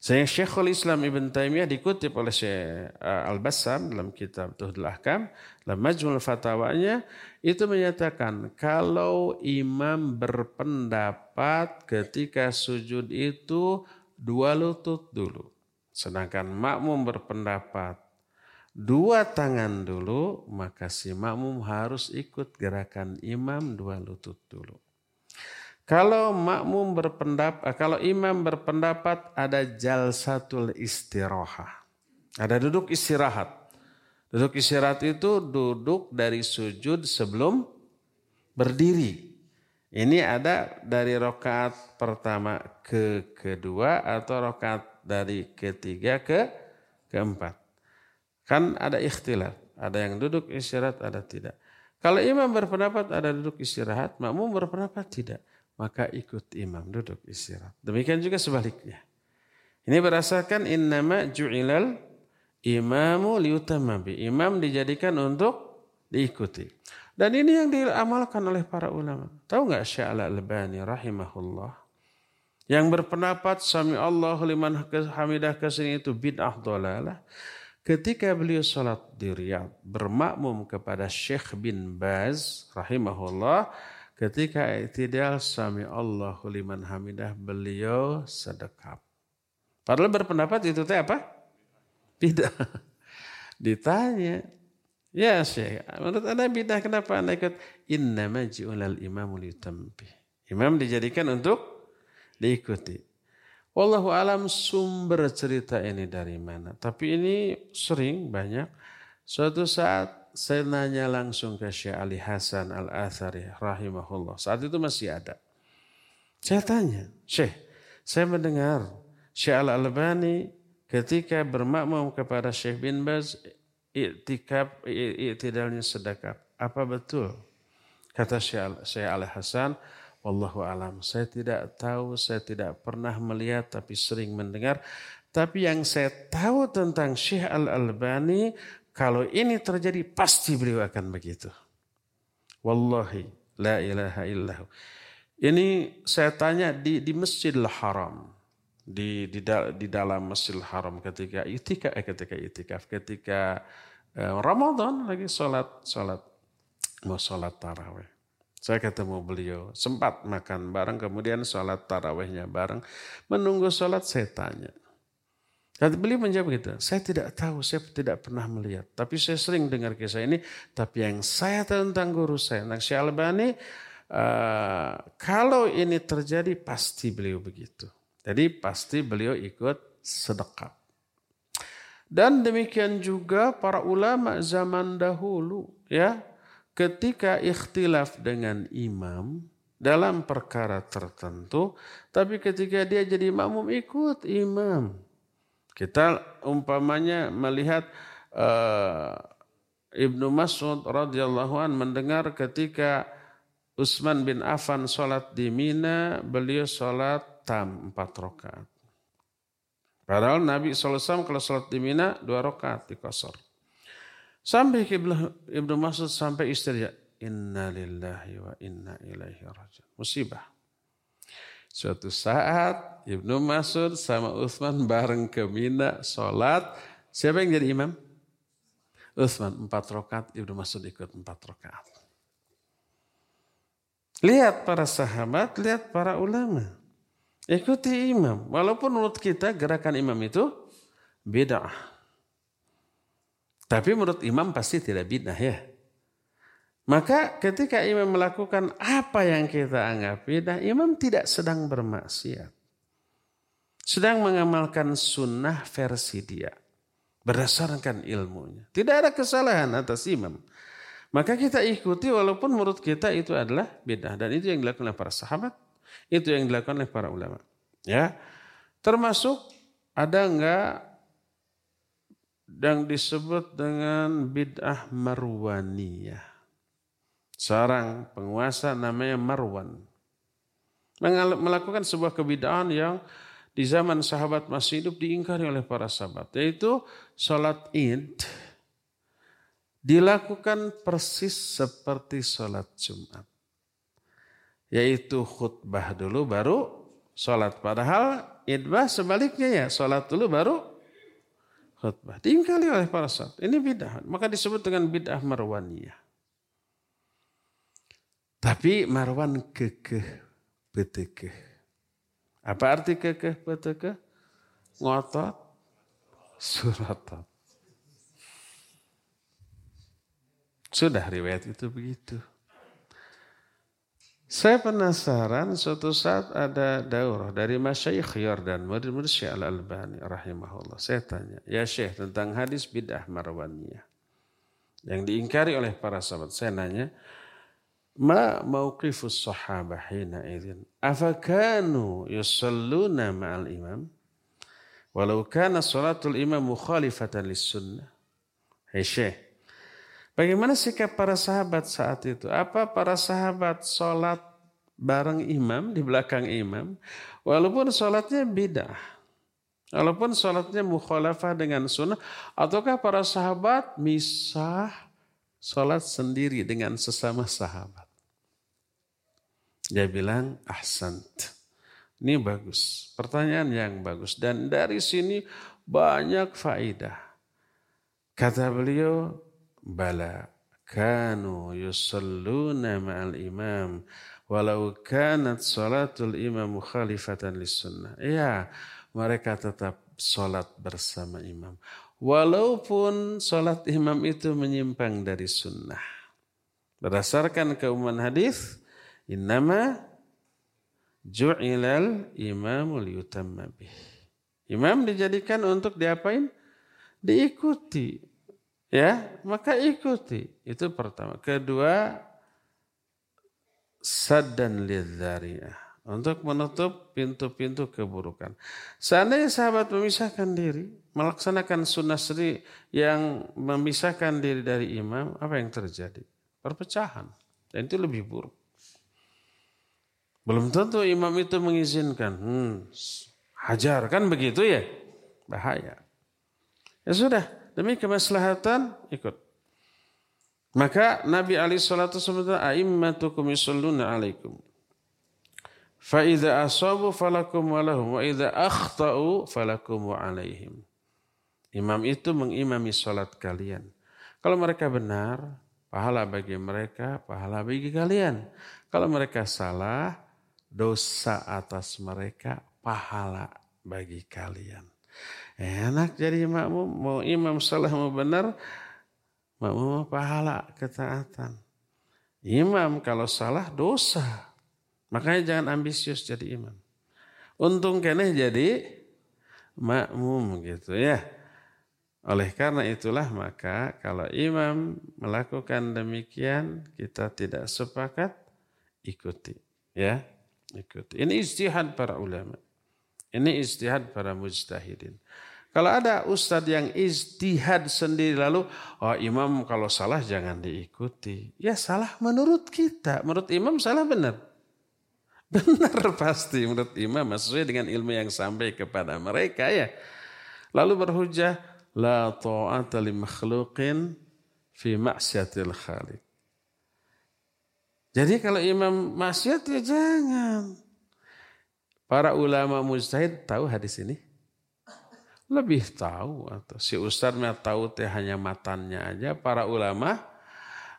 Saya Syekhul Islam Ibn Taimiyah dikutip oleh Syekh Al-Bassam dalam kitab Tuhul Ahkam, dalam majmul fatwanya itu menyatakan kalau imam berpendapat ketika sujud itu dua lutut dulu. Sedangkan makmum berpendapat dua tangan dulu, maka si makmum harus ikut gerakan imam dua lutut dulu. Kalau makmum berpendapat, kalau imam berpendapat ada jalsatul istirahah. Ada duduk istirahat. Duduk istirahat itu duduk dari sujud sebelum berdiri. Ini ada dari rakaat pertama ke kedua atau rakaat dari ketiga ke keempat. Kan ada ikhtilaf, ada yang duduk istirahat, ada tidak. Kalau imam berpendapat ada duduk istirahat, makmum berpendapat tidak. Maka ikut imam duduk istirahat. Demikian juga sebaliknya. Ini berdasarkan innama ju'ilal imamu liutamabi. Imam dijadikan untuk diikuti. Dan ini yang diamalkan oleh para ulama. Tahu enggak Syekh Al-Albani rahimahullah yang berpendapat sami Allahu liman hamidah kesini itu bid'ah dhalalah. Ketika beliau salat di Riyadh bermakmum kepada Syekh bin Baz rahimahullah, ketika i'tidal sami Allahu liman hamidah beliau sedekap. Padahal berpendapat itu teh apa? Bidah. Ditanya, "Ya Syekh, menurut Anda bidah kenapa Anda ikut innama ju'ilal imamu liyutammih?" Imam dijadikan untuk diikuti. Wallahu alam sumber cerita ini dari mana. Tapi ini sering banyak. Suatu saat saya nanya langsung ke Syekh Ali Hasan Al-Athari rahimahullah. Saat itu masih ada. Saya tanya, Syekh, saya mendengar Syekh Al-Albani ketika bermakmum kepada Syekh bin Baz, i'tikaf, i'tidalnya sedekap. Apa betul? Kata Syekh Ali Hasan, wallahu alam, saya tidak tahu, saya tidak pernah melihat, tapi sering mendengar. Tapi yang saya tahu tentang Syekh Al-Albani, kalau ini terjadi pasti beliau akan begitu. Wallahi la ilaha illahu. Ini saya tanya di di Masjidil Haram. Di di, di dalam Masjidil Haram ketika itikaf eh, ketika itikaf ketika eh, Ramadan lagi salat salat mau salat tarawih. Saya ketemu beliau, sempat makan bareng kemudian salat tarawihnya bareng. Menunggu salat saya tanya. Dan beliau menjawab gitu, saya tidak tahu, saya tidak pernah melihat. Tapi saya sering dengar kisah ini. Tapi yang saya tentang guru saya, Syekh Al-Albani, uh, kalau ini terjadi pasti beliau begitu. Jadi pasti beliau ikut sedekap. Dan demikian juga para ulama zaman dahulu, ya, ketika ikhtilaf dengan imam dalam perkara tertentu, tapi ketika dia jadi makmum ikut imam. Kita umpamanya melihat uh, Ibnu Mas'ud radhiyallahu an mendengar ketika Utsman bin Affan sholat di Mina, beliau sholat tam empat rakaat. Padahal Nabi sallallahu alaihi wasallam kalau sholat di Mina dua rakaat di qasar. Sampai Ibnu Mas'ud sampai istiria, inna lillahi wa inna ilaihi raji'un. Musibah. Suatu saat Ibnu Mas'ud sama Utsman bareng ke Mina sholat. Siapa yang jadi imam? Utsman empat rakaat, Ibnu Mas'ud ikut empat rakaat. Lihat para sahabat, lihat para ulama. Ikuti imam. Walaupun menurut kita gerakan imam itu bid'ah. Tapi menurut imam pasti tidak bid'ah ya. Maka ketika imam melakukan apa yang kita anggap bid'ah, imam tidak sedang bermaksiat. Sedang mengamalkan sunnah versi dia. Berdasarkan ilmunya. Tidak ada kesalahan atas imam. Maka kita ikuti walaupun menurut kita itu adalah bid'ah. Dan itu yang dilakukan oleh para sahabat. Itu yang dilakukan oleh para ulama. Ya, termasuk ada enggak yang disebut dengan bid'ah marwaniyah. Seorang penguasa namanya Marwan melakukan sebuah kebid'ahan yang di zaman sahabat masih hidup diingkari oleh para sahabat, yaitu sholat Id dilakukan persis seperti sholat Jumat, yaitu khutbah dulu baru sholat. Padahal idbah sebaliknya ya, sholat dulu baru khutbah. Diingkari oleh para sahabat. Ini bid'ah, maka disebut dengan bid'ah marwaniyah. Tapi Marwan kekeh betekeh. Apa arti kekeh betekeh? Ngotot, suratot. Sudah riwayat itu begitu. Saya penasaran suatu saat ada daurah dari Masyaikh Yordan, murid-murid Syekh Al-Albani rahimahullah. Saya tanya, "Ya Syekh, tentang hadis bid'ah marwaniyah yang diingkari oleh para sahabat." Saya nanya, "Ma mauqifus sahabah hina idzin? Afakanu yusalluna ma'al imam walau kana salatul imam mukhalifatan lis-sunnah?" Hei Syekh, bagaimana sikap para sahabat saat itu? Apa para sahabat sholat bareng imam, di belakang imam, walaupun sholatnya bidah, walaupun sholatnya mukhalafah dengan sunnah, ataukah para sahabat misah sholat sendiri dengan sesama sahabat? Dia bilang, ahsant. Ini bagus, pertanyaan yang bagus. Dan dari sini banyak faedah. Kata beliau, bala kanu yusalluna ma'al imam walau kanat salatul imam mukhalifatan lis-sunnah. Ya, mereka tetap salat bersama imam walaupun salat imam itu menyimpang dari sunnah. Berdasarkan keumuman hadis, innama ju'ilal imamu liyutamma bih. Imam dijadikan untuk diapain? Diikuti. Ya, maka ikuti. Itu pertama. Kedua, saddan lidzari'ah, untuk menutup pintu-pintu keburukan. Seandainya sahabat memisahkan diri, melaksanakan sunnah sendiri yang memisahkan diri dari imam, apa yang terjadi? Perpecahan. Dan itu lebih buruk. Belum tentu imam itu mengizinkan. Hmm, hajar, kan begitu ya? Bahaya. Ya sudah. Demi kemaslahatan ikut. Maka Nabi alaihi salatu wasallam, a'immatukum yusalluna alaikum. Fa idza asabu falakum wa lahum wa idza akhta'u falakum wa alaihim. Imam itu mengimami salat kalian. Kalau mereka benar, pahala bagi mereka, pahala bagi kalian. Kalau mereka salah, dosa atas mereka, pahala bagi kalian. Enak jadi makmum, mau imam salah mau benar, makmum pahala ketaatan. Imam kalau salah dosa. Makanya jangan ambisius jadi imam. Untung keneh jadi makmum gitu ya. Oleh karena itulah maka kalau imam melakukan demikian, kita tidak sepakat, ikuti ya, ikuti. Ini ijtihad para ulama. Ini ijtihad para mujtahidin. Kalau ada ustadz yang ijtihad sendiri lalu, oh imam kalau salah jangan diikuti. Ya salah menurut kita. Menurut imam salah benar. Benar pasti menurut imam. Maksudnya dengan ilmu yang sampai kepada mereka ya. Lalu berhujah, la ta'ata li makhluqin fi ma'syatil khaliq. Jadi kalau imam maksiat ya jangan. Para ulama mujtahid tahu hadis ini? Lebih tahu. Atau si ustadznya tahu teh hanya matannya aja. Para ulama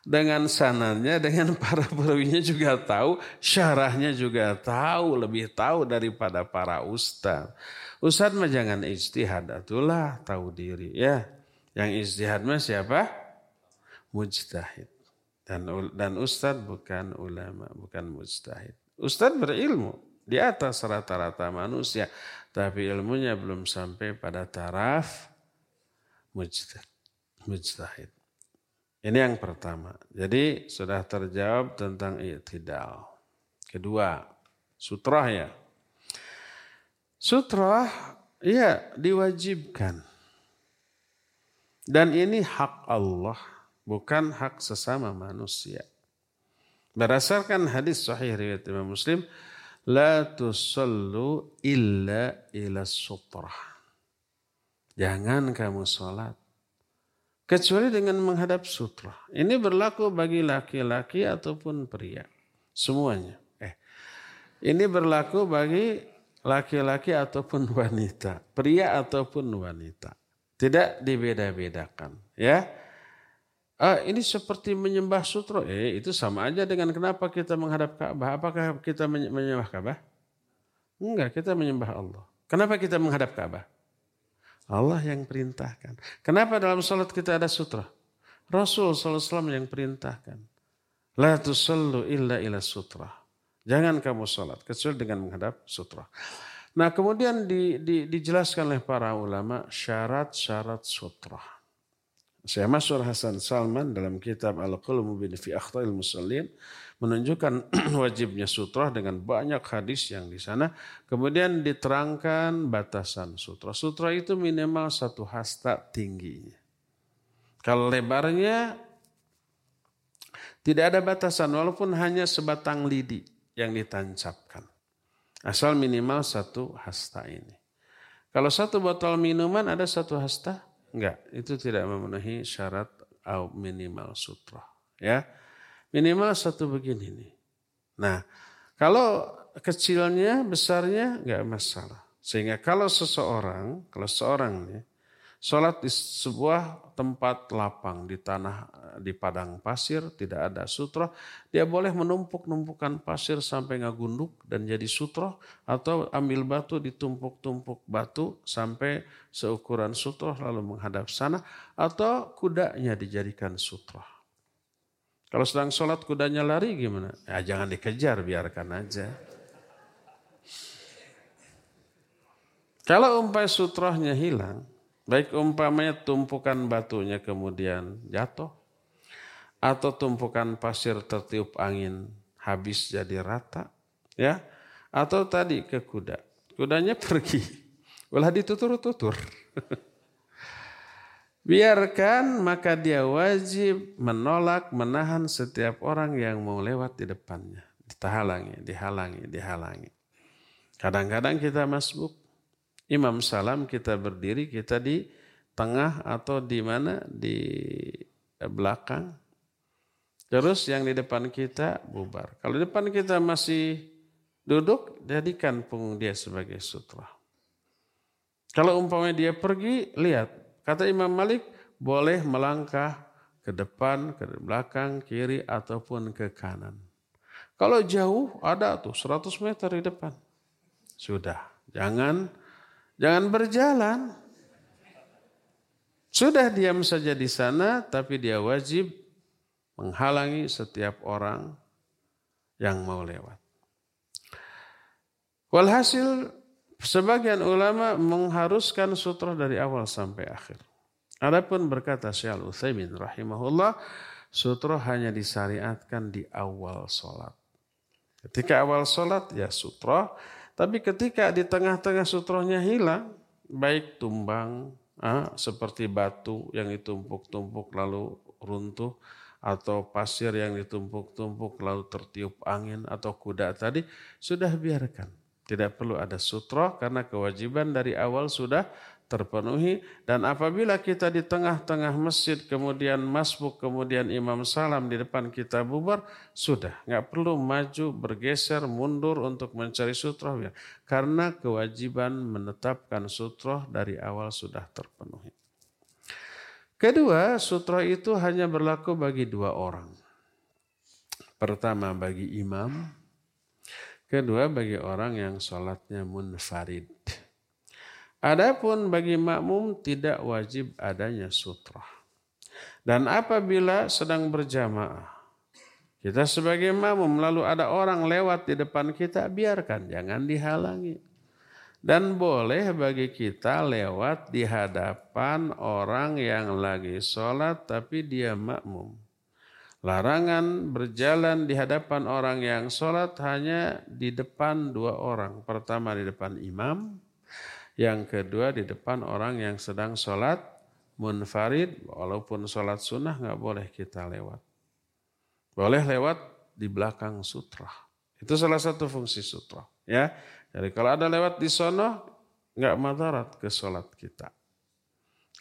dengan sanadnya, dengan para perawinya juga tahu. Syarahnya juga tahu. Lebih tahu daripada para ustadz. Ustadz mah jangan ijtihad. Itulah tahu diri. Ya. Yang ijtihad mah siapa? Mujtahid. Dan, dan ustadz bukan ulama, bukan mujtahid. Ustadz berilmu. Di atas rata-rata manusia. Tapi ilmunya belum sampai pada taraf mujtahid. Ini yang pertama. Jadi sudah terjawab tentang i'tidal. Kedua, sutrah ya. Sutrah, ya diwajibkan. Dan ini hak Allah. Bukan hak sesama manusia. Berdasarkan hadis sahih riwayat Imam Muslim, la tusallu illa ila sutrah. Jangan kamu sholat kecuali dengan menghadap sutrah. Ini berlaku bagi laki-laki ataupun pria. Semuanya. Eh, ini berlaku bagi laki-laki ataupun wanita. Pria ataupun wanita. Tidak dibeda-bedakan. Ya. Ah, ini seperti menyembah sutra. Eh, itu sama aja dengan kenapa kita menghadap Ka'bah. Apakah kita menyembah Ka'bah? Enggak, kita menyembah Allah. Kenapa kita menghadap Ka'bah? Allah yang perintahkan. Kenapa dalam salat kita ada sutra? Rasul sallallahu alaihi wasallam yang perintahkan. La tusallu illa ila sutra. Jangan kamu salat kecuali dengan menghadap sutra. Nah, kemudian di, di, dijelaskan oleh para ulama syarat-syarat sutra. Syekh Mansur Hasan Salman dalam kitab Al-Qulum bin fi Akhta'il Musallin menunjukkan wajibnya sutra dengan banyak hadis yang di sana. Kemudian diterangkan batasan sutra. Sutra itu minimal satu hasta tingginya. Kalau lebarnya tidak ada batasan walaupun hanya sebatang lidi yang ditancapkan. Asal minimal satu hasta ini. Kalau satu botol minuman ada satu hasta? Enggak, itu tidak memenuhi syarat au minimal sutra, ya. Minimal satu begini nih. Nah, kalau kecilnya, besarnya enggak masalah. Sehingga kalau seseorang, kalau seorang nih salat di sebuah tempat lapang di tanah di padang pasir tidak ada sutra, dia boleh menumpuk-numpukan pasir sampai ngagunduk dan jadi sutra atau ambil batu ditumpuk-tumpuk batu sampai seukuran sutra lalu menghadap sana atau kudanya dijadikan sutra. Kalau sedang salat kudanya lari gimana? Ya jangan dikejar, biarkan aja. Kalau umpai sutranya hilang, baik umpamanya tumpukan batunya kemudian jatuh atau tumpukan pasir tertiup angin habis jadi rata, ya, atau tadi ke kuda, kudanya pergi, ulah ditutur-tutur. Biarkan, maka dia wajib menolak, menahan setiap orang yang mau lewat di depannya, ditahalangi, dihalangi, dihalangi. Kadang-kadang kita masbuk. Imam salam kita berdiri, kita di tengah atau di mana, di belakang. Terus yang di depan kita bubar. Kalau di depan kita masih duduk, jadikan punggung dia sebagai sutra. Kalau umpamanya dia pergi, lihat. Kata Imam Malik, boleh melangkah ke depan, ke belakang, kiri, ataupun ke kanan. Kalau jauh, ada tuh seratus meter di depan. Sudah, jangan... Jangan berjalan. Sudah diam saja di sana, tapi dia wajib menghalangi setiap orang yang mau lewat. Walhasil, sebagian ulama mengharuskan sutra dari awal sampai akhir. Adapun berkata Syekh Al-Utsaimin rahimahullah, sutra hanya disyariatkan di awal sholat. Ketika awal sholat, ya sutra. Tapi ketika di tengah-tengah sutrohnya hilang, baik tumbang ah, seperti batu yang ditumpuk-tumpuk lalu runtuh, atau pasir yang ditumpuk-tumpuk lalu tertiup angin, atau kuda tadi, sudah biarkan. Tidak perlu ada sutroh karena kewajiban dari awal sudah terpenuhi. Dan apabila kita di tengah-tengah masjid, kemudian masbuk, kemudian imam salam, di depan kita bubar, sudah. Nggak perlu maju, bergeser, mundur untuk mencari sutroh. Ya. Karena kewajiban menetapkan sutroh dari awal sudah terpenuhi. Kedua, sutroh itu hanya berlaku bagi dua orang. Pertama bagi imam, kedua bagi orang yang sholatnya munfarid. Adapun bagi makmum tidak wajib adanya sutra. Dan apabila sedang berjamaah, kita sebagai makmum lalu ada orang lewat di depan kita, biarkan, jangan dihalangi. Dan boleh bagi kita lewat di hadapan orang yang lagi sholat tapi dia makmum. Larangan berjalan di hadapan orang yang sholat hanya di depan dua orang. Pertama di depan imam. Yang kedua di depan orang yang sedang sholat munfarid, walaupun sholat sunnah nggak boleh kita lewat. Boleh lewat di belakang sutra. Itu salah satu fungsi sutra. Ya, jadi kalau ada lewat di sono nggak madarat ke sholat kita.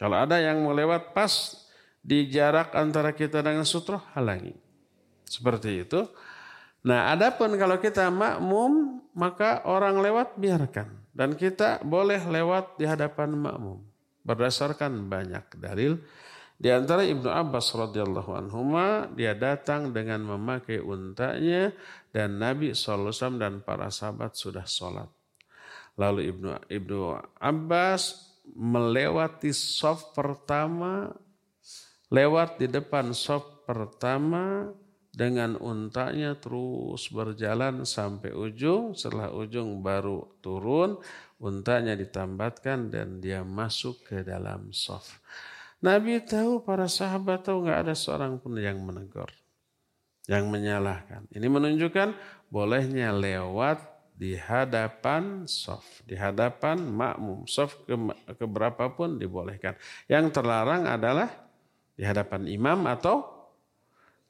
Kalau ada yang mau lewat pas di jarak antara kita dengan sutra, halangi. Seperti itu. Nah, adapun kalau kita makmum maka orang lewat biarkan. Dan kita boleh lewat di hadapan makmum berdasarkan banyak dalil. Di antara Ibnu Abbas radhiyallahu anhuma, dia datang dengan memakai untanya dan Nabi sallallahu alaihi wasallam dan para sahabat sudah sholat. Lalu Ibnu Ibnu Abbas melewati shaf pertama lewat di depan sop pertama dengan untanya terus berjalan sampai ujung. Setelah ujung baru turun, untanya ditambatkan dan dia masuk ke dalam saf. Nabi tahu, para sahabat tahu, gak ada seorang pun yang menegur, yang menyalahkan. Ini menunjukkan bolehnya lewat di hadapan saf, di hadapan makmum. Saf ke, ke berapapun dibolehkan. Yang terlarang adalah di hadapan imam atau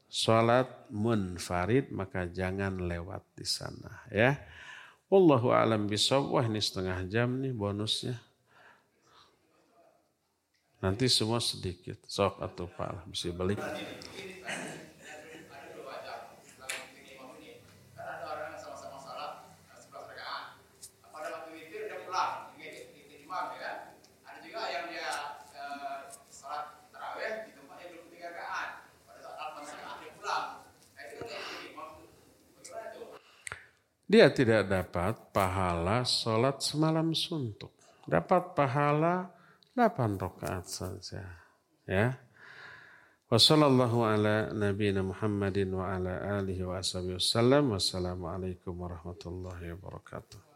salat munfarid, maka jangan lewat di sana, ya. Wallahu a'lam bishawab. Wah, ini setengah jam nih bonusnya. Nanti semua sedikit. Sok atau palah mesti balik. Dia tidak dapat pahala sholat semalam suntuk. Dapat pahala delapan rakaat saja. Ya. Wassallallahu ala nabiyina Muhammadin wa ala alihi wa ashabihi wasallam. Wassalamualaikum warahmatullahi wabarakatuh.